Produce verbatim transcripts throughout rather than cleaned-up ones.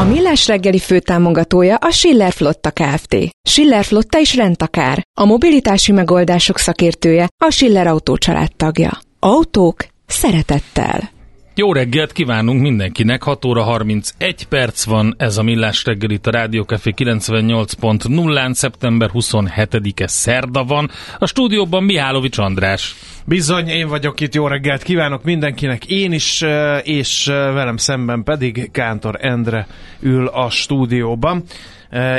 A Millás reggeli főtámogatója a Schiller Flotta Kft. Schiller Flotta is rendtakár. A mobilitási megoldások szakértője, a Schiller Autó családtagja. Autók szeretettel. Jó reggelt kívánunk mindenkinek, hat óra harmincegy perc van, ez a Millás reggeli a Rádió Café kilencvennyolc pont nullán, szeptember huszonhetedike szerda van, a stúdióban Mihálovics András. Bizony, én vagyok itt, jó reggelt kívánok mindenkinek, én is, és velem szemben pedig Kántor Endre ül a stúdióban.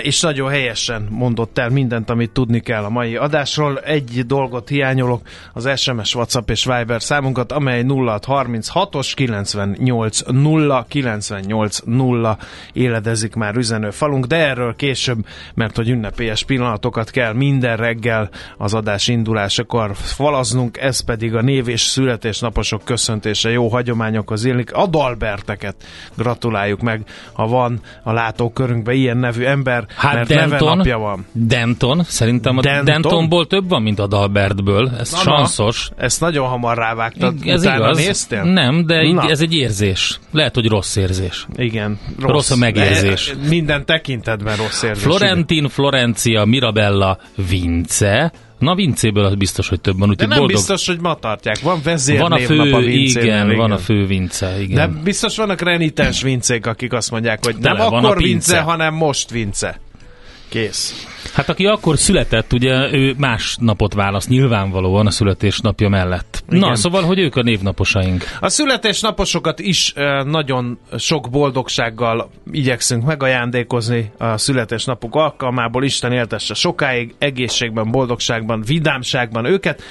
És nagyon helyesen mondott el mindent, amit tudni kell a mai adásról. Egy dolgot hiányolok, az es em es, WhatsApp és Viber számunkat, amely nulla hat harminchat kilencvennyolc nulla kilencvennyolc nulla éledezik már üzenő falunk, de erről később, mert hogy ünnepélyes pillanatokat kell minden reggel az adás indulásakor falaznunk, ez pedig a név és születésnaposok köszöntése, jó hagyományokhoz illik. Adalberteket gratuláljuk meg, ha van a látókörünkben ilyen nevű ember. Hát mert Denton, neve van. Denton, szerintem a Denton? Dentonból több van, mint Adalbertből. Ez na, sanszos. Na, ezt nagyon hamar rávágtad. Ez igaz. Néztél? Nem, de így, ez egy érzés. Lehet, hogy rossz érzés. Igen. Rossz, rossz a megérzés. De minden tekintetben rossz érzés. Florentin, Florencia, Mirabella, Vince. Na, Vincéből az biztos, hogy több van. De nem boldog... biztos, hogy ma tartják. Van vezérnévnap a Vincében. Igen, igen, van a fő Vince. Igen. De biztos vannak renitens Vincék, akik azt mondják, hogy nem akkor Vince, hanem most Vince. Kész. Hát aki akkor született, ugye ő más napot választ nyilvánvalóan a születésnapja mellett. Igen. Na, szóval, hogy ők a névnaposaink. A születésnaposokat is nagyon sok boldogsággal igyekszünk megajándékozni a születésnapok alkalmából. Isten éltesse sokáig, egészségben, boldogságban, vidámságban őket.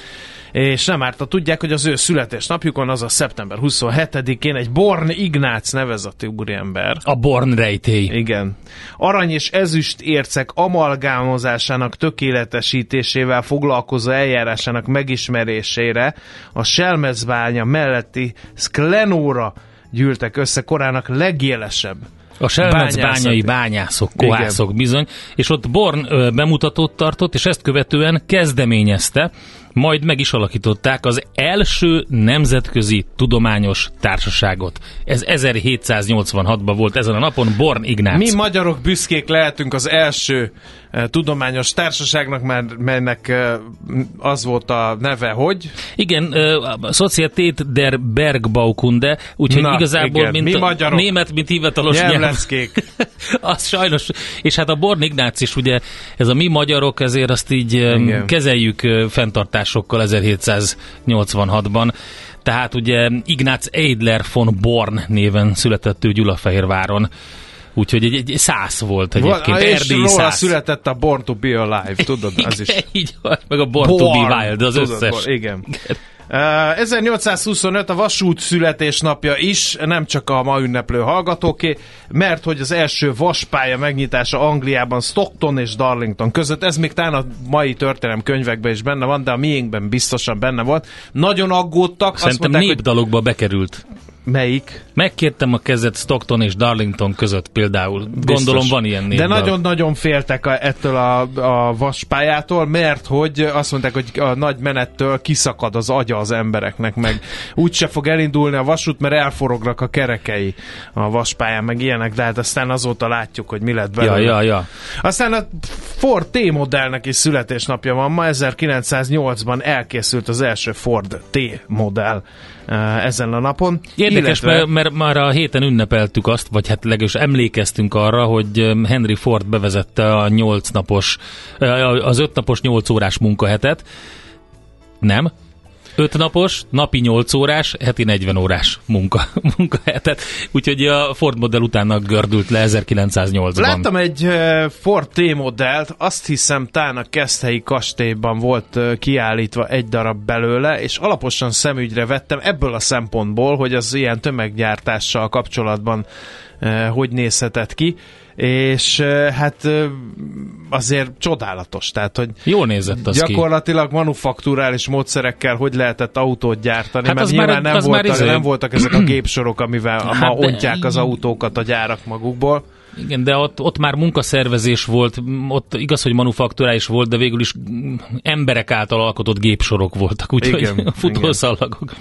És nem árt, ha tudják, hogy az ő születésnapjukon, azaz szeptember huszonhetedikén egy Born Ignác nevezetű úriember. A Born rejtély. Igen. Arany és ezüst ércek amalgámozásának tökéletesítésével foglalkozó eljárásának megismerésére a Selmecbánya melletti Szklenóra gyűltek össze korának legjelesebb. A selmecbányai bányászok, kohászok bizony, és ott Born ö, bemutatót tartott, és ezt követően kezdeményezte, majd meg is alakították az első nemzetközi tudományos társaságot. Ez ezerhétszáznyolcvanhatban volt ezen a napon Born Ignác. Mi magyarok büszkék lehetünk az első e, tudományos társaságnak, már, melynek e, az volt a neve, hogy? Igen, e, Societet der Bergbaukunde, úgyhogy na, igazából igen. Mint a német, mint hivatalos nyelv. Az sajnos. És hát a Born Ignác is, ugye ez a mi magyarok, ezért azt így igen. kezeljük fenntartás sokkal ezerhétszáznyolcvanhatban. Tehát ugye Ignác Eidler von Born néven született ő Gyulafehérváron. Úgyhogy egy, egy száz volt egyébként. És erdélyi róla száz. Született a Born to be Alive, tudod, igen, az is. Így van, meg a Born, Born to be Wild, az tudod, összes. Born, igen. igen. Uh, ezernyolcszázhuszonöt a vasút születésnapja is, nem csak a ma ünneplő hallgatóké, mert hogy az első vaspálya megnyitása Angliában Stockton és Darlington között, ez még talán a mai történelemkönyvekben is benne van, de a miénkben biztosan benne volt. Nagyon aggódtak. Szerintem azt mondták, népdalokba hogy... bekerült. Melyik? Megkértem a kezet Stockton és Darlington között például. Biztos. Gondolom van ilyen név. De nagyon-nagyon féltek a, ettől a, a vaspályától, mert hogy azt mondták, hogy a nagy menettől kiszakad az agya az embereknek, meg úgyse fog elindulni a vasút, mert elforognak a kerekei a vaspályán, meg ilyenek, de hát aztán azóta látjuk, hogy mi lett belőle. Ja, ja, ja. Aztán a Ford T-modellnek is születésnapja van ma, ezerkilencszáznyolcban elkészült az első Ford T-modell ezen a napon. Érdekes, illetve... mert már a héten ünnepeltük azt, vagy hát legalábbis emlékeztünk arra, hogy Henry Ford bevezette a nyolc napos, az öt napos nyolc órás munkahetet. Nem? Öt napos, napi nyolc órás, heti negyven órás munka, munkahetet. Úgyhogy a Ford modell utána gördült le ezerkilencszáznyolcban. Láttam egy Ford T-modellt, azt hiszem tán a Keszthelyi kastélyban volt kiállítva egy darab belőle, és alaposan szemügyre vettem ebből a szempontból, hogy az ilyen tömeggyártással kapcsolatban hogy nézhetett ki. És hát azért csodálatos, tehát hogy jól nézett az gyakorlatilag ki. Manufakturális módszerekkel hogy lehetett autót gyártani, hát mert nyilván már, nem, voltak, izé... nem voltak ezek a gépsorok, amivel hát ma de... ontják az autókat a gyárak magukból. Igen, de ott, ott már munkaszervezés volt, ott igaz, hogy manufakturális volt, de végül is emberek által alkotott gépsorok voltak, úgyhogy a futószallagok.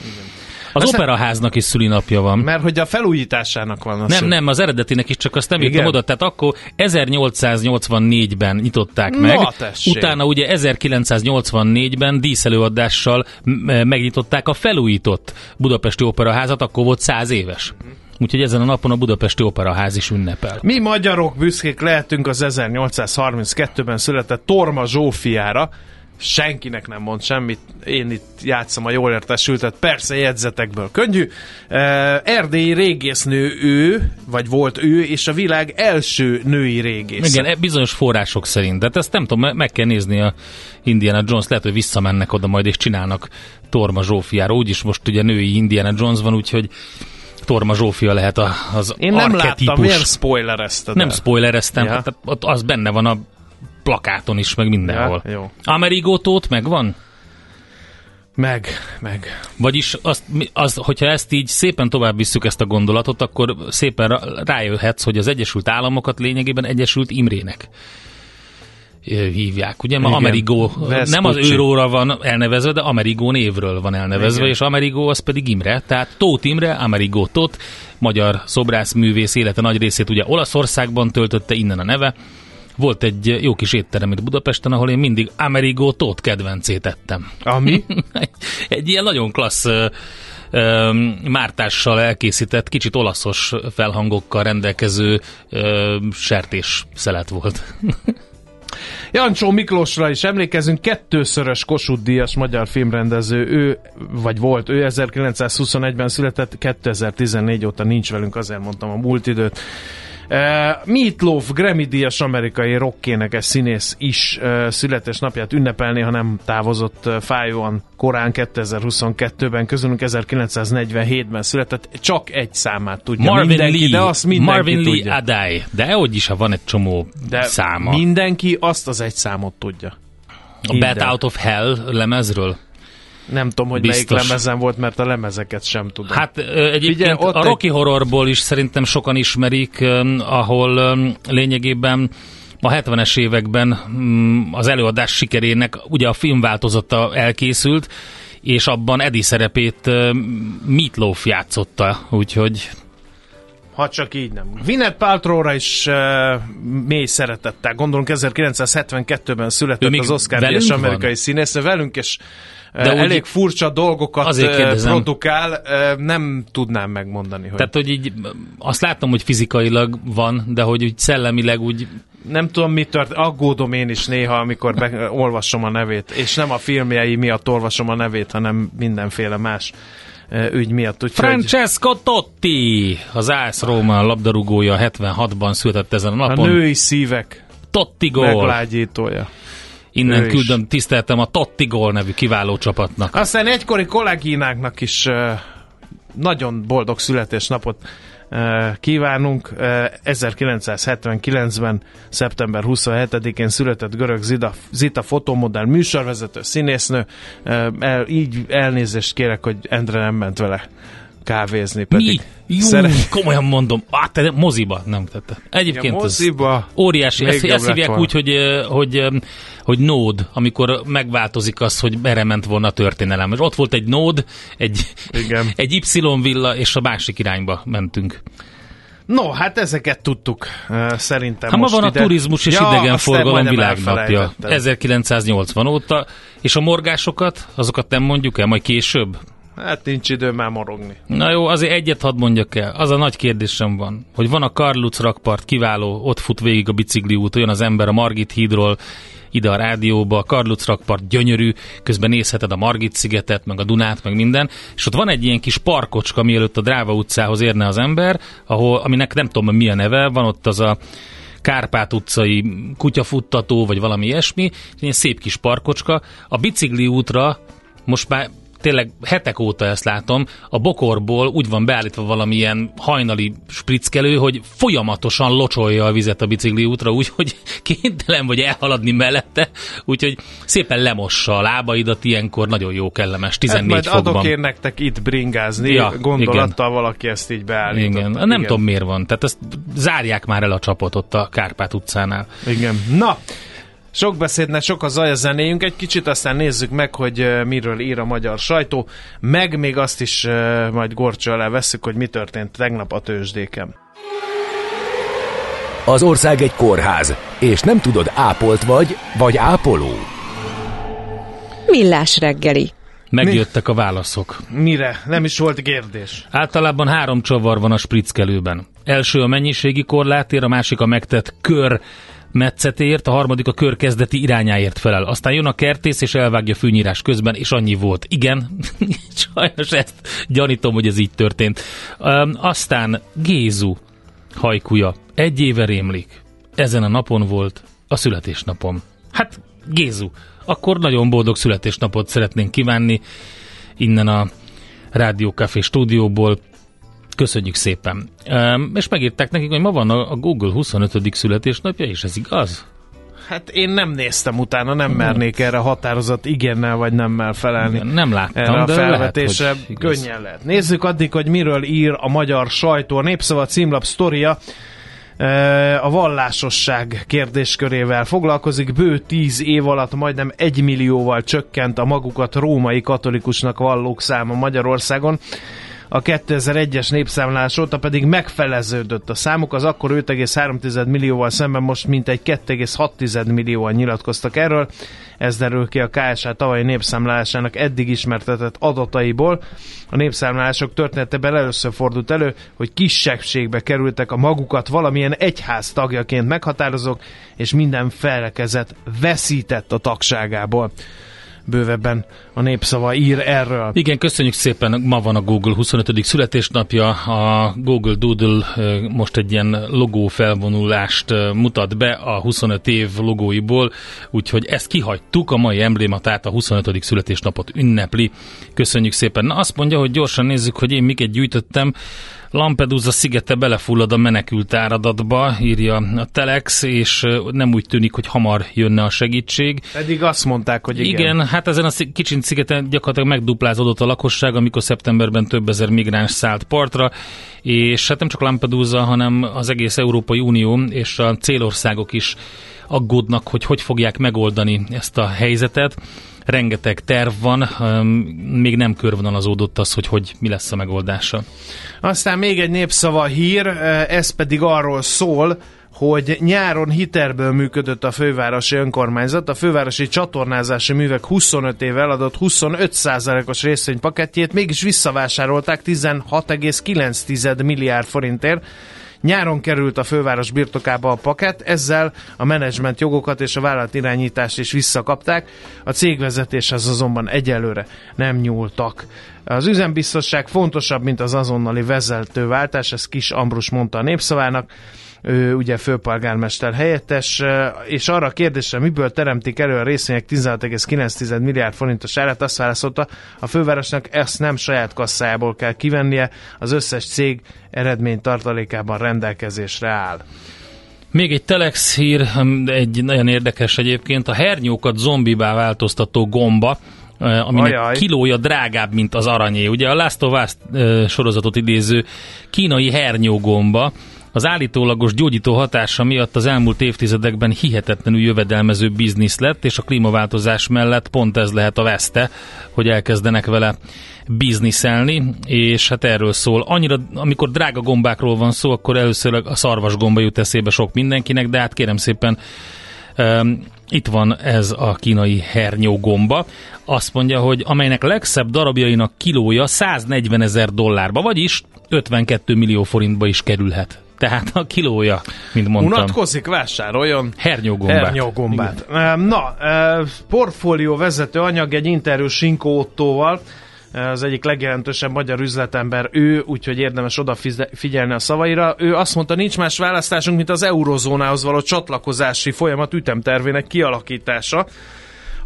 Az aztán operaháznak is szülinapja van. Mert hogy a felújításának van az. Nem, szül. nem, az eredetinek is, csak azt nem írtam oda. Tehát akkor ezernyolcszáznyolcvannégyben nyitották no, meg. Tessék. Utána ugye ezerkilencszáznyolcvannégyben díszelőadással megnyitották a felújított budapesti operaházat, akkor volt száz éves. Úgyhogy ezen a napon a budapesti operaház is ünnepel. Mi magyarok büszkék lehetünk az ezernyolcszázharminckettőben született Torma Zsófiára. Senkinek nem mond semmit, én itt játszom a jól értesültet, persze jegyzetekből könnyű. Erdélyi régésznő ő, vagy volt ő, és a világ első női régész. Igen, bizonyos források szerint, de ezt nem tudom, meg kell nézni a Indiana Jones, lehet, hogy visszamennek oda majd, és csinálnak Torma Zsófiára. Úgyis most ugye női Indiana Jones van, úgyhogy Torma Zsófia lehet az arketípus. Én nem láttam, miért spoilerezted? Nem spoilereztem, ja. Hát az benne van a plakáton is, meg mindenhol. Ja, Amerigó Tóth megvan? Meg, meg. Vagyis, azt, az, hogyha ezt így szépen tovább visszük ezt a gondolatot, akkor szépen rájöhetsz, hogy az Egyesült Államokat lényegében Egyesült Imrének hívják. Ugye, ma Amerigó, nem az őróra van elnevezve, de Amerigó névről van elnevezve, igen. És Amerigó az pedig Imre, tehát Tóth Imre, Amerigó Tóth, magyar szobrászművész, élete nagy részét ugye Olaszországban töltötte, innen a neve. Volt egy jó kis étterem itt Budapesten, ahol én mindig Amerigó Tóth kedvencét ettem. Ami? Egy ilyen nagyon klassz ö, ö, mártással elkészített, kicsit olaszos felhangokkal rendelkező ö, sertés szelet volt. Jancsó Miklósra is emlékezünk, kettőszörös Kossuth-díjas magyar filmrendező, ő, vagy volt, ő ezerkilencszázhuszonegyben született, kétezer-tizennégy óta nincs velünk, azért mondtam a múlt időt. Uh, Meatloaf, Grammy-díjas amerikai rockénekes színész is uh, születésnapját ünnepelni, ha nem távozott uh, fájóan korán kétezer-huszonkettőben, közülünk ezerkilencszáznegyvenhétben született, csak egy számát tudja Marvin mindenki, Lee, de azt mindenki Marvin tudja. Marvin Lee Adály, de úgy is, ha van egy csomó de száma. Mindenki azt az egy számot tudja. A Bat Out of Hell lemezről? Nem tudom, hogy biztos. Melyik lemezen volt, mert a lemezeket sem tudom. Hát egyébként Figyelj, a Rocky Horrorból is szerintem sokan ismerik, ahol lényegében a hetvenes években az előadás sikerének ugye a filmváltozata elkészült, és abban Eddie szerepét Meatloaf játszotta, úgyhogy... Ha csak így nem. Gwyneth Paltrowra is uh, mély szeretettel. Gondolom ezerkilencszázhetvenkettőben született az Oscar-díjas amerikai színész, velünk, és De elég így, furcsa dolgokat produkál, nem tudnám megmondani. Hogy... Tehát, hogy így azt látom, hogy fizikailag van, de hogy úgy szellemileg úgy... Nem tudom, mi történt. Aggódom én is néha, amikor be- olvasom a nevét, és nem a filmjei miatt olvasom a nevét, hanem mindenféle más ügy miatt. Úgy, Francesco hogy... Totti, az á es Róma labdarúgója hetvenhatban született ezen a napon. A női szívek Totti gól meglágyítója. Innen küldöm, tiszteltem a Totti Gól nevű kiváló csapatnak. Aztán egykori kollégináknak is uh, nagyon boldog születésnapot uh, kívánunk. Uh, ezerkilencszázhetvenkilencben szeptember huszonhetedikén született Görög Zita, Zita fotomodell, műsorvezető, színésznő. Uh, el, így elnézést kérek, hogy Endre nem ment vele kávézni pedig. Mi? Jú, szere... komolyan mondom. Á, te moziba nem tette. Egyébként ja, moziba ez óriási. Ezt, ezt hívják úgy, hogy, hogy, hogy, hogy nód, amikor megváltozik az, hogy merre ment volna a történelem. És ott volt egy nód, egy, egy Y-villa, és a másik irányba mentünk. No, hát ezeket tudtuk szerintem ha most ma van ide... a turizmus és ja, idegenforgalom világnapja ezerkilencszáznyolcvan óta, és a morgásokat, azokat nem mondjuk el, majd később? Hát nincs idő már morogni. Na jó, azért egyet hadd mondjak el, az a nagy kérdésem van, hogy van a Karl utca rakpart kiváló, ott fut végig a bicikliút, olyan az ember a Margit hídról ide a rádióba, a Karl utca rakpart gyönyörű, közben nézheted a Margit-szigetet, meg a Dunát, meg minden, és ott van egy ilyen kis parkocska, mielőtt a Dráva utcához érne az ember, ahol, aminek nem tudom, mi a neve, van ott az a Kárpát utcai kutyafuttató, vagy valami ilyesmi, ilyen szép kis parkocska. A bicikli útra most már tényleg hetek óta ezt látom, a bokorból úgy van beállítva valamilyen hajnali sprickelő, hogy folyamatosan locsolja a vizet a bicikli útra, úgyhogy kénytelen vagy elhaladni mellette, úgyhogy szépen lemossa a lábaidat ilyenkor, nagyon jó kellemes, tizennégy hát fokban. Adok én nektek itt bringázni, ja, gondolattal igen. Valaki ezt így beállította. Igen. Nem igen. tudom miért van, tehát ezt zárják már el a csapot ott a Kárpát utcánál. Igen, na! Sok beszédnek sok a zaj a zenéjünk, egy kicsit aztán nézzük meg, hogy miről ír a magyar sajtó, meg még azt is majd gorcső alá vesszük, hogy mi történt tegnap a tőzsdéken. Az ország egy kórház, és nem tudod, ápolt vagy, vagy ápoló. Millás reggeli. Megjöttek a válaszok. Mire? Nem is volt kérdés. Általában három csavar van a sprickelőben. Első a mennyiségi korlátér, a másik a megtett kör metszetért, a harmadik a kör kezdeti irányáért felel. Aztán jön a kertész, és elvágja fűnyírás közben, és annyi volt. Igen, sajnos ezt gyanítom, hogy ez így történt. Um, aztán Gézu hajkuja. Egy éve rémlik. Ezen a napon volt a születésnapom. Hát, Gézu, akkor nagyon boldog születésnapot szeretnénk kívánni innen a Rádió Café stúdióból. Köszönjük szépen. Um, és megírták nekik, hogy ma van a Google huszonötödik születésnapja, és ez igaz? Hát én nem néztem utána, nem hmm. mernék erre határozott igennel vagy nemmel felelni. Igen, nem láttam, erre a felvetésre lehet, könnyen lehet. Nézzük addig, hogy miről ír a magyar sajtó. A Népszava címlap sztoria a vallásosság kérdéskörével foglalkozik. Bő tíz év alatt majdnem egy millióval csökkent a magukat római katolikusnak vallók száma Magyarországon. A kétezer-egyes népszámlás óta pedig megfeleződött a számuk, az akkor öt egész három millióval szemben most mintegy két egész hat millióan nyilatkoztak erről. Ez derül ki a ká há er tavalyi népszámlálásának eddig ismertetett adataiból. A népszámlálások történetében először fordult elő, hogy kisebbségbe kerültek a magukat valamilyen egyház tagjaként meghatározók, és minden felekezet veszített a tagságából. Bővebben a Népszava ír erről. Igen, köszönjük szépen, ma van a Google huszonötödik születésnapja, a Google Doodle most egy ilyen logó felvonulást mutat be a huszonöt év logóiból, úgyhogy ezt kihagytuk, a mai emblématát, a huszonötödik születésnapot ünnepli. Köszönjük szépen. Na, azt mondja, hogy gyorsan nézzük, hogy én miket gyűjtöttem. Lampedusa szigete belefullad a menekült áradatba, írja a Telex, és nem úgy tűnik, hogy hamar jönne a segítség. Pedig azt mondták, hogy igen. Igen, hát ezen a kicsiny szigeten gyakorlatilag megduplázódott a lakosság, amikor szeptemberben több ezer migráns szállt partra, és hát nem csak Lampedusa, hanem az egész Európai Unió és a célországok is aggódnak, hogy hogy fogják megoldani ezt a helyzetet. Rengeteg terv van, még nem körvonalazódott az, hogy, hogy mi lesz a megoldása. Aztán még egy Népszava hír, ez pedig arról szól, hogy nyáron hitelből működött a fővárosi önkormányzat. A fővárosi csatornázási művek huszonöt éve eladott huszonöt százalékos részvénypakettjét mégis visszavásárolták tizenhat egész kilenc milliárd forintért. Nyáron került a főváros birtokába a pakett, ezzel a menedzsment jogokat és a vállalat irányítást is visszakapták, a cégvezetéshez azonban egyelőre nem nyúltak. Az üzembiztosság fontosabb, mint az azonnali vezetőváltás, ezt Kis Ambrus mondta a Népszavának, ő ugye főpolgármester helyettes, és arra a kérdésre, miből teremtik elő a részvények tizenhat egész kilenc milliárd forintos árát, azt válaszolta, a fővárosnak ezt nem saját kasszájából kell kivennie, az összes cég eredmény tartalékában rendelkezésre áll. Még egy Telex hír, egy nagyon érdekes egyébként, a hernyókat zombibá változtató gomba, aminek Ajaj. kilója drágább, mint az aranyé. Ugye a Last of Us sorozatot idéző kínai hernyógomba az állítólagos gyógyító hatása miatt az elmúlt évtizedekben hihetetlenül jövedelmező biznisz lett, és a klímaváltozás mellett pont ez lehet a veszte, hogy elkezdenek vele bizniszelni, és hát erről szól. Annyira, amikor drága gombákról van szó, akkor először a szarvasgomba jut eszébe sok mindenkinek, de hát kérem szépen, um, itt van ez a kínai hernyógomba. Azt mondja, hogy amelynek legszebb darabjainak kilója száznegyvenezer dollárba, vagyis ötvenkét millió forintba is kerülhet. Tehát a kilója, mint mondtam. Unatkozik, vásároljon hernyógombát. hernyógombát. Na, portfólió vezető anyag egy interjú Sinkó Ottóval, az egyik legjelentősebb magyar üzletember ő, úgyhogy érdemes odafigyelni a szavaira. Ő azt mondta, nincs más választásunk, mint az eurozónához való csatlakozási folyamat ütemtervének kialakítása.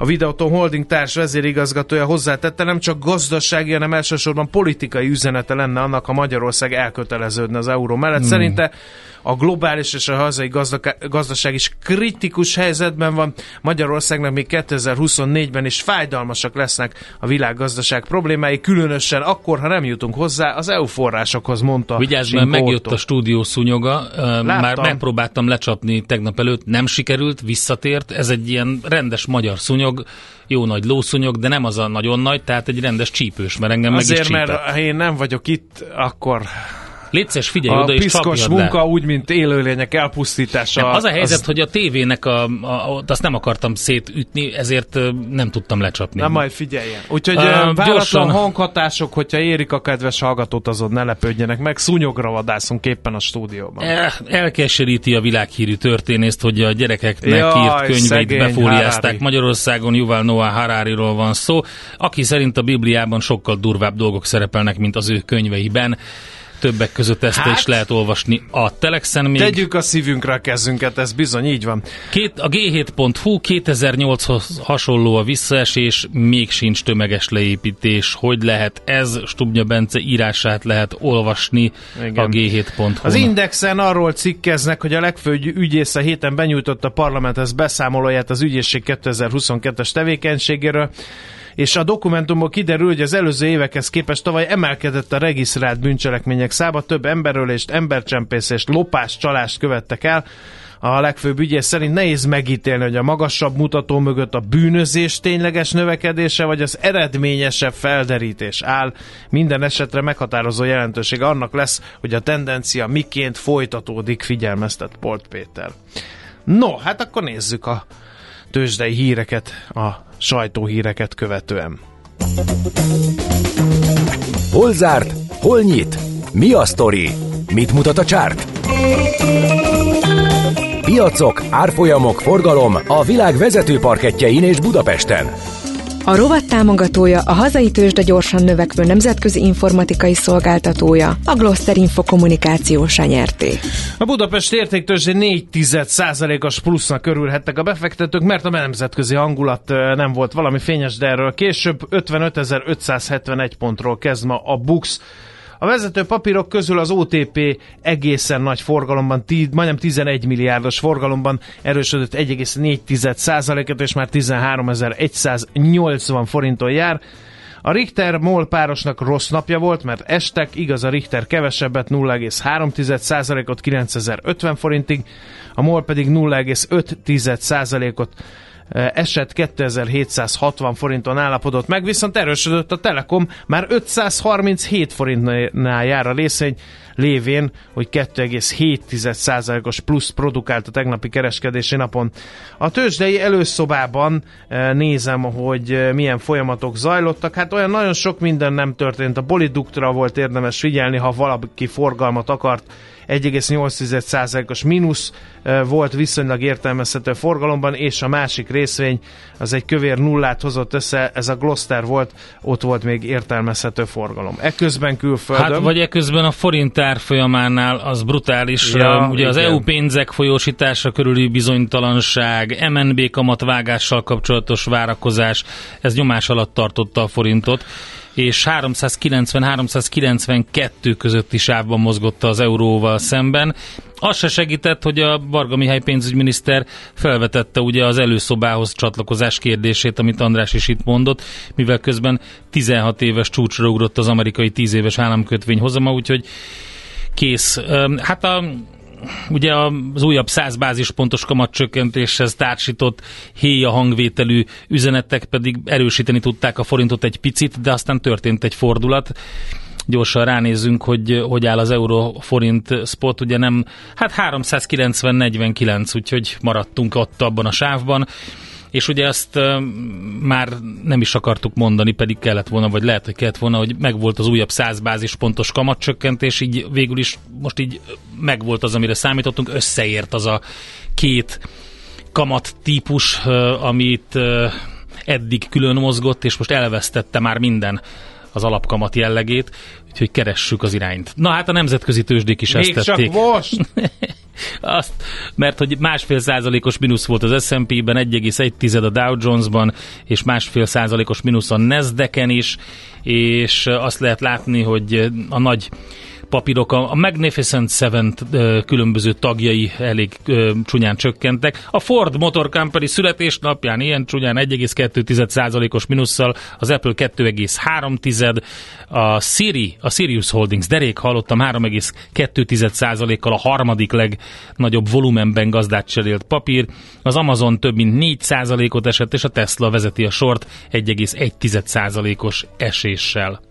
A Videoton Holding társ vezérigazgatója hozzátette, nem csak gazdasági, hanem elsősorban politikai üzenete lenne annak, ha Magyarország elköteleződne az euró mellett. Hmm. Szerinte a globális és a hazai gazda- gazdaság is kritikus helyzetben van. Magyarországnak még kétezer-huszonnégyben is fájdalmasak lesznek a világgazdaság problémái, különösen akkor, ha nem jutunk hozzá az é u forrásokhoz, mondta. Vigyázz, mert megjött a stúdió szúnyoga. Láttam. Már megpróbáltam lecsapni tegnap előtt, nem sikerült, visszatért. Ez egy ilyen rendes magyar szúnyog, jó nagy lószúnyog, de nem az a nagyon nagy, tehát egy rendes csípős, mert engem meg is csípett. Azért, mert ha én nem vagyok itt, akkor... Létszés, figyelj a oda, és csapjad le. A piszkos munka úgy, mint élőlények elpusztítása. Nem, az a helyzet, az... hogy a tévének a, a, azt nem akartam szétütni, ezért nem tudtam lecsapni. Na majd figyeljen. Úgyhogy uh, váratlan gyorsan... hanghatások, hogyha érik a kedves hallgatót, azon ne lepődjenek meg. Szúnyogra vadászunk éppen a stúdióban. Elkeseríti a világhírű történészt, hogy a gyerekeknek Jaj, írt könyveit befóliázták. Harari. Magyarországon Yuval Noah Harariról van szó, aki szerint a Bibliában sokkal durvább dolgok szerepelnek, mint az ő könyveiben. Többek között ezt hát, is lehet olvasni a Telexen még. Tegyük a szívünkre a kezünket, ez bizony így van. Két, a gé hét pont hú kétezer-nyolchoz hasonló a visszaesés, még sincs tömeges leépítés. Hogy lehet ez? Stubnya Bence írását lehet olvasni. Igen. A gé hét pont hú. Az Indexen arról cikkeznek, hogy a legfőbb ügyész a héten benyújtotta a parlamenthez beszámolóját az ügyészség kétezer-huszonkettes tevékenységéről, és a dokumentumból kiderül, hogy az előző évekhez képest tavaly emelkedett a regisztrált bűncselekmények száma, több emberölést, embercsempészést, lopást, csalást követtek el. A legfőbb ügyész szerint nehéz megítélni, hogy a magasabb mutató mögött a bűnözés tényleges növekedése, vagy az eredményesebb felderítés áll. Minden esetre meghatározó jelentősége annak lesz, hogy a tendencia miként folytatódik, figyelmeztet Polt Péter. No, hát akkor nézzük a tőzsdei híreket, a sajtóhíreket követően. Hol zárt? Hol nyit? Mi a sztori? Mit mutat a csárt? Piacok, árfolyamok, forgalom a világ vezető parkettjein és Budapesten. A rovat támogatója, a hazai tőzsde gyorsan növekvő nemzetközi informatikai szolgáltatója, a Gloster Info kommunikációsá nyerté. A Budapest értéktőzsdén négy tized százalékos plusznak örülhettek a befektetők, mert a nemzetközi hangulat nem volt valami fényes, de erről később. Ötvenötezer-ötszázhetvenegy pontról kezd ma a BUX. A vezető papírok közül az o té pé egészen nagy forgalomban, tí, majdnem tizenegy milliárdos forgalomban erősödött egy egész négy tized százalékot, és már tizenháromezer-száz nyolcvan forinton jár. A Richter-MOL párosnak rossz napja volt, mert estek, igaz a Richter kevesebbet, nulla egész három tized százalékot kilencezer-ötven forintig, a MOL pedig nulla egész öt tized százalékot esett, kétezer-hétszázhatvan forinton állapodott meg, viszont erősödött a Telekom, már ötszázharminchét forintnál jár a részvény, lévén, hogy két egész hét tized százalékos plusz produkált a tegnapi kereskedési napon. A tőzsdei előszobában nézem, hogy milyen folyamatok zajlottak. Hát olyan nagyon sok minden nem történt. A Polyduktra volt érdemes figyelni, ha valaki forgalmat akart. egy egész nyolc tized százalékos mínusz volt viszonylag értelmezhető forgalomban, és a másik részvény az egy kövér nullát hozott össze, ez a Gloster volt, ott volt még értelmezhető forgalom. Eközben külföldön... Hát vagy eközben a forint árfolyamánál az brutális, ja, ugye igen. Az é u pénzek folyósítása körüli bizonytalanság, em en bé kamatvágással kapcsolatos várakozás, ez nyomás alatt tartotta a forintot. és háromszázkilencven-háromszázkilencvenkettő közötti sávban mozgott az euróval szemben. Az se segített, hogy a Varga Mihály pénzügyminiszter felvetette ugye az előszobához csatlakozás kérdését, amit András is itt mondott, mivel közben tizenhat éves csúcsra ugrott az amerikai tíz éves államkötvény hozama, úgyhogy kész. Hát a Ugye az újabb száz bázispontos kamatcsökkentéshez társított héja hangvételű üzenetek pedig erősíteni tudták a forintot egy picit, de aztán történt egy fordulat. Gyorsan ránézzünk, hogy hogy áll az euró-forint spot, ugye nem, hát háromszázkilencven negyvenkilenc, úgyhogy maradtunk ott abban a sávban. És ugye azt már nem is akartuk mondani, pedig kellett volna, vagy lehet, hogy kellett volna, hogy megvolt az újabb száz bázispontos kamatcsökkentés, így végül is most így megvolt az, amire számítottunk, összeért az a két kamattípus, amit eddig külön mozgott, és most elvesztette már minden az alapkamat jellegét, úgyhogy keressük az irányt. Na hát a nemzetközi tőzsdék is még ezt tették. Még csak most! Azt, mert hogy másfél százalékos mínusz volt az es and pé-ben, egy egész egy tized a Dow Jones-ban, és másfél százalékos mínusz a Nasdaq-en is, és azt lehet látni, hogy a nagy papírok, a Magnificent Seven különböző tagjai elég csúnyán csökkentek. A Ford Motor Company születésnapján ilyen csúnyán egy egész két tized százalékos mínusszal, az Apple két egész három tized, a Siri, a Sirius Holdings, derék hallottam, három egész két tized százalékkal a harmadik legnagyobb volumenben gazdát cserélt papír, az Amazon több mint négy százalékot esett, és a Tesla vezeti a sort egy egész egy tized százalékos eséssel.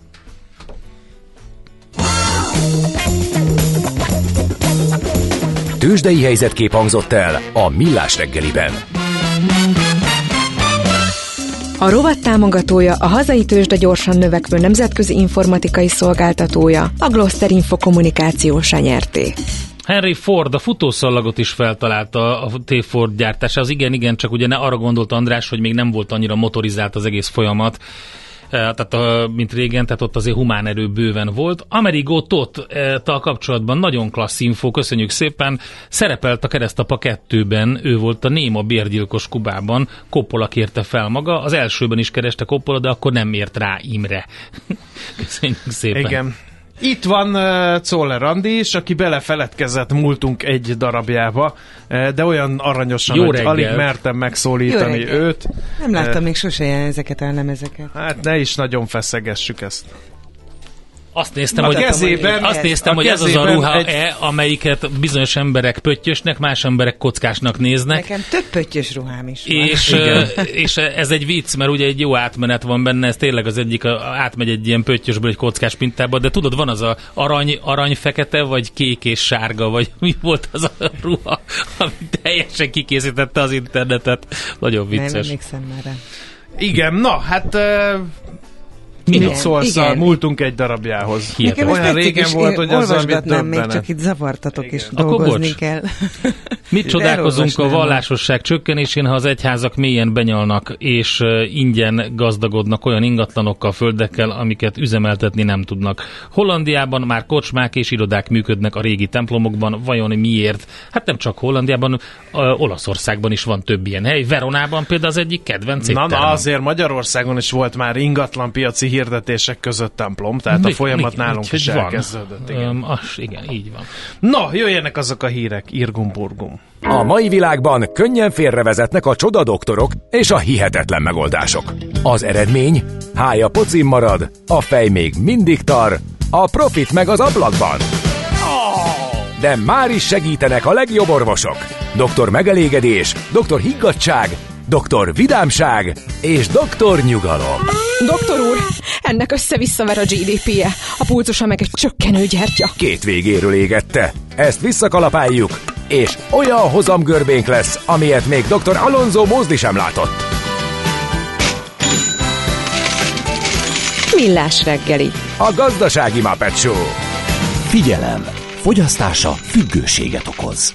Tőzsdei helyzetkép hangzott el a Millás reggeliben. A rovat támogatója, a hazai tőzsde gyorsan növekvő nemzetközi informatikai szolgáltatója, a Gloster Info kommunikációs nyerté. Henry Ford a futószallagot is feltalálta a T-Ford gyártása. Az igen, igen, csak ugye ne arra gondolt András, hogy még nem volt annyira motorizált az egész folyamat, tehát, mint régen, tehát ott azért humán erő bőven volt. Amerigó Tóth-tal kapcsolatban nagyon klassz infó, köszönjük szépen. Szerepelt a Keresztapa kettőben, ő volt a néma bérgyilkos Kubában, Coppola kérte fel maga, az elsőben is kereste Coppola, de akkor nem ért rá Imre. Köszönjük szépen. Igen. Itt van uh, Czoller Andi is, aki belefeledkezett múltunk egy darabjába, de olyan aranyosan, jó hogy reggelt. Alig mertem megszólítani őt. Nem láttam uh, még sose ezeket, nem ezeket. Hát ne is nagyon feszegessük ezt. Azt néztem, hogy, kezében, azt néztem, hogy ez az a ruha, egy... e, amelyiket bizonyos emberek pöttyösnek, más emberek kockásnak néznek. Nekem több pöttyös ruhám is van. És, és ez egy vicc, mert ugye egy jó átmenet van benne, ez tényleg az egyik, átmegy egy ilyen pöttyösből egy kockás pintába, de tudod, van az a arany, arany fekete, vagy kék és sárga, vagy mi volt az a ruha, ami teljesen kikészítette az internetet. Nagyon vicces. Nem emlékszem már rá. Igen, na, hát... Mit szólsz a múltunk egy darabjához? Hihetetlen. Olyan régen volt, hogy az, amit többenet. Még csak itt zavartatok, igen. És dolgozni kell. Mit csodálkozunk a vallásosság csökkenésén, ha az egyházak mélyen benyalnak, és ingyen gazdagodnak olyan ingatlanokkal, földekkel, amiket üzemeltetni nem tudnak. Hollandiában már kocsmák és irodák működnek a régi templomokban. Vajon miért? Hát nem csak Hollandiában, Olaszországban is van több ilyen hely. Veronában például az egyik kedvenc étterem. Na, na azért Magyarországon is volt már ingatlanpiaci hirdetések között templom, tehát mi, a folyamat mi, nálunk is elkezdődött. Igen. Öm, az, igen, így van. Na, jöjjenek azok a hírek, Irgum-Burgum. A mai világban könnyen félrevezetnek a csodadoktorok és a hihetetlen megoldások. Az eredmény? Hája pocim marad, a fej még mindig tar, a profit meg az ablakban. De már is segítenek a legjobb orvosok. Doktor megelégedés, doktor higgadtság, doktor vidámság és doktor nyugalom. Doktor úr, ennek össze-visszaver a gé dé pé-je, a pulzusa meg egy csökkenő gyertya. Két végéről égette. Ezt visszakalapáljuk, és olyan hozamgörbénk lesz, amilyet még doktor Alonso Mózdi sem látott. Millás reggeli. A gazdasági Muppet Show. Figyelem! Fogyasztása függőséget okoz.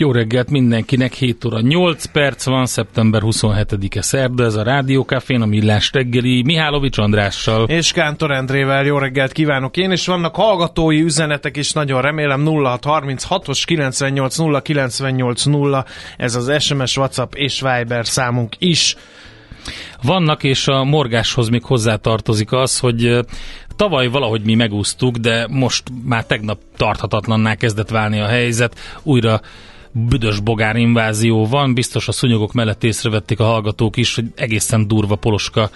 Jó reggelt mindenkinek, hét óra nyolc perc van, szeptember huszonhetedike szerda, ez a Rádió Cafén, a millás reggeli Mihálovics Andrással. És Kántor Endrével jó reggelt kívánok én, és vannak hallgatói üzenetek is, nagyon remélem nulla hat harminchat kilencvennyolc nulla kilencvennyolc nulla, ez az es em es, WhatsApp és Viber számunk is. Vannak, és a morgáshoz még hozzátartozik az, hogy tavaly valahogy mi megúsztuk, de most már tegnap tarthatatlanná kezdett válni a helyzet, újra büdös bogár invázió van, biztos a szúnyogok mellett észrevették a hallgatók is, hogy egészen durva poloska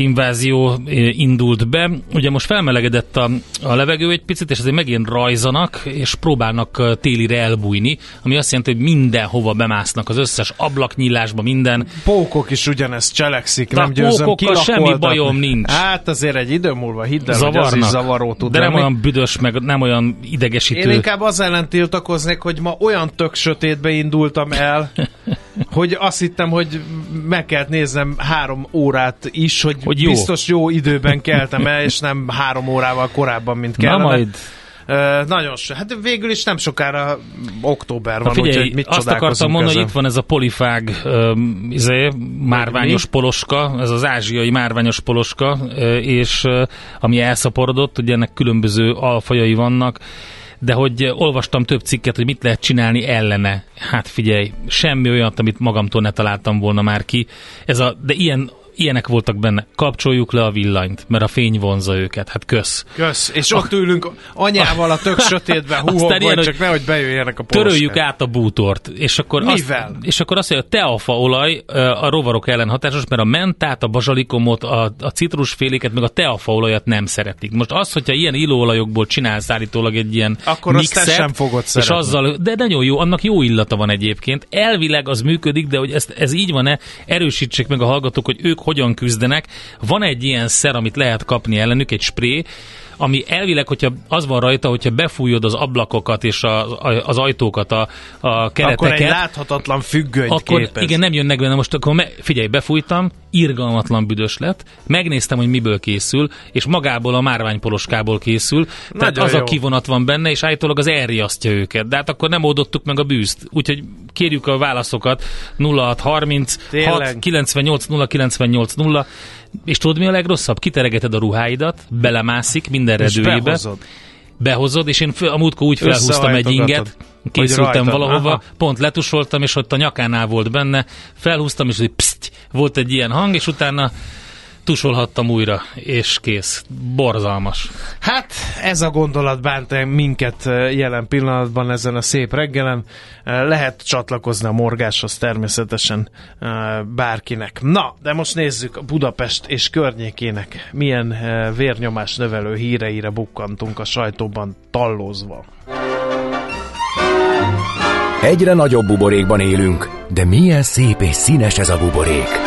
invázió indult be. Ugye most felmelegedett a, a levegő egy picit, és ezért megint rajzanak, és próbálnak télire elbújni, ami azt jelenti, hogy mindenhova bemásznak, az összes ablaknyílásba, minden. Pókok is ugyanezt cselekszik, de nem győzöm kilakoltatni. Semmi bajom nincs. Hát azért egy idő múlva hidd el, zavarnak, hogy az is zavaró tud. De nem lenni. Olyan büdös, meg nem olyan idegesítő. Én inkább az ellen tiltakoznék, hogy ma olyan tök sötétbe indultam el, hogy azt hittem, hogy meg kellett néznem három órát is, hogy, hogy jó. Biztos jó időben keltem el, és nem három órával korábban, mint kellene. Na majd. Uh, nagyon so, hát végül is nem sokára október van, figyelj, úgyhogy mit azt csodálkozunk akartam mondani, ezen. Hogy itt van ez a polifág um, izé, márványos mi? Poloska, ez az ázsiai márványos poloska, és ami elszaporodott, ugye ennek különböző alfajai vannak, de hogy olvastam több cikket, hogy mit lehet csinálni ellene. Hát figyelj, semmi olyat, amit magamtól ne találtam volna már ki. Ez a, de ilyen, ilyenek voltak benne. Kapcsoljuk le a villanyt, mert a fény vonza őket. Hát kösz. Kösz. És ott ülünk anyával a tök sötétben, húhogban, ilyen, csak nehogy bejöjjenek a poloskát. Töröljük át a bútort. És akkor mivel? Azt, és akkor azt mondja, a teafaolaj a rovarok ellen hatásos, mert a mentát, a bazsalikomot, a, a citrusféléket, meg a teafaolajat nem szeretik. Most az, hogyha ilyen illóolajokból csinálsz állítólag egy ilyen akkor mixet, azt sem fogod szeretni. És azzal, de nagyon jó, annak jó illata van egyébként. Elvileg az működik, de hogy ezt, ez így van-e, erősítsék meg a hallgatók, hogy ők hogyan küzdenek. Van egy ilyen szer, amit lehet kapni ellenük, egy spré, ami elvileg, hogyha az van rajta, hogyha befújod az ablakokat és a, a, az ajtókat, a, a kereteket. Akkor egy láthatatlan függönyt akkor, képez. Igen, nem jönnek benne most, akkor me, figyelj, befújtam, irgalmatlan büdös lett, megnéztem, hogy miből készül, és magából a márványpoloskából készül, nagyon tehát az jó. A kivonat van benne, és állítólag az elriasztja őket. De hát akkor nem oldottuk meg a bűzt. Úgyhogy kérjük a válaszokat nulla hat harminc hat kilencvennyolc nulla kilencvennyolc nulla. És tudod, mi a legrosszabb? Kiteregeted a ruháidat, belemászik minden redőjébe. Behozod. Behozod, és én a múltkor úgy felhúztam egy inget, készültem valahova, aha. Pont letusoltam, és ott a nyakánál volt benne, felhúztam, és pszty, volt egy ilyen hang, és utána tusolhattam újra, és kész. Borzalmas. Hát ez a gondolat bánt minket jelen pillanatban ezen a szép reggelen. Lehet csatlakozni a morgáshoz természetesen bárkinek. Na, de most nézzük Budapest és környékének milyen vérnyomás növelő híreire bukkantunk a sajtóban tallózva. Egyre nagyobb buborékban élünk, de milyen szép és színes ez a buborék.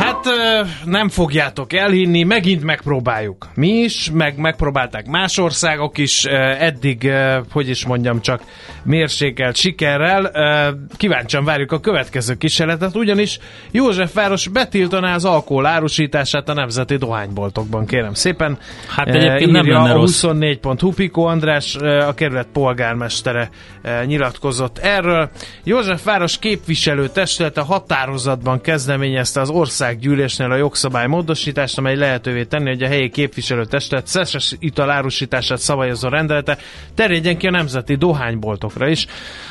Hát nem fogjátok elhinni, megint megpróbáljuk. Mi is, meg megpróbálták más országok is, eddig, hogy is mondjam, csak mérsékelt sikerrel. Kíváncsian várjuk a következő kísérletet, ugyanis Józsefváros betiltaná az alkohol árusítását a nemzeti dohányboltokban, kérem szépen. Hát egyébként nem lenne rossz. A huszonnégy pont hu Pikó András, a kerület polgármestere nyilatkozott erről. Józsefváros képviselőtestülete határozatban kezdeményezte az országgyűlésnél a jogszabály módosítást, amely lehetővé tenni, hogy a helyi képviselőtestület szeszes ital árusítását szabályozó rendelete terjedjen ki a nemzeti dohányboltok is.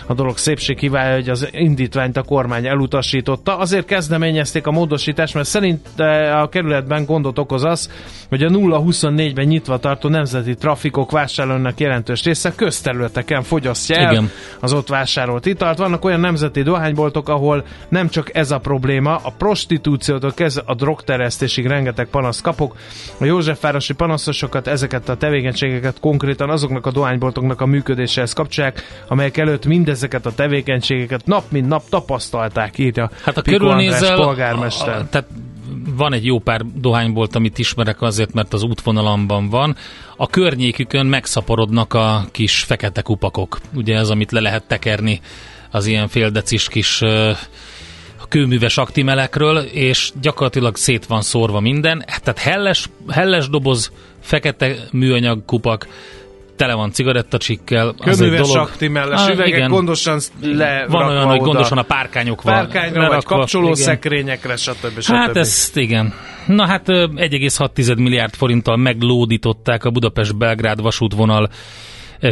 A dolog szépséghívája, hogy az indítványt a kormány elutasította. Azért kezdeményezték a módosítást, mert szerint a kerületben gondot okoz az, hogy a nulla huszonnégyben nyitva tartó nemzeti trafikok vásárlóinak jelentős része közterületeken fogyasztja el igen. Az ott vásárolt italt. Vannak olyan nemzeti dohányboltok, ahol nem csak ez a probléma, a prostitúciótól kezdve a drogterjesztésig rengeteg panaszt kapok. A józsefvárosi panaszosokat, ezeket a tevékenységeket konkrétan azoknak a dohányboltoknak a működéséhez kapcsolják, amelyek előtt mindezeket a tevékenységeket nap mint nap tapasztalták, írja hát a Pikó András polgármester. A, a, tehát van egy jó pár dohánybolt, amit ismerek azért, mert az útvonalamban van. A környékükön megszaporodnak a kis fekete kupakok. Ugye ez, amit le lehet tekerni, az ilyen fél decis kis... kőműves aktimelekről, és gyakorlatilag szét van szórva minden. Tehát helles, helles doboz, fekete műanyag kupak, tele van cigarettacsikkel. Köműves aktimelles üvegek gondosan lerakva. Van olyan, hogy gondosan a párkányok van. Párkányra vagy kapcsolószekrényekre, stb. stb. Hát ezt igen. Na hát egy egész hat milliárd forinttal meglódították a Budapest-Belgrád vasútvonal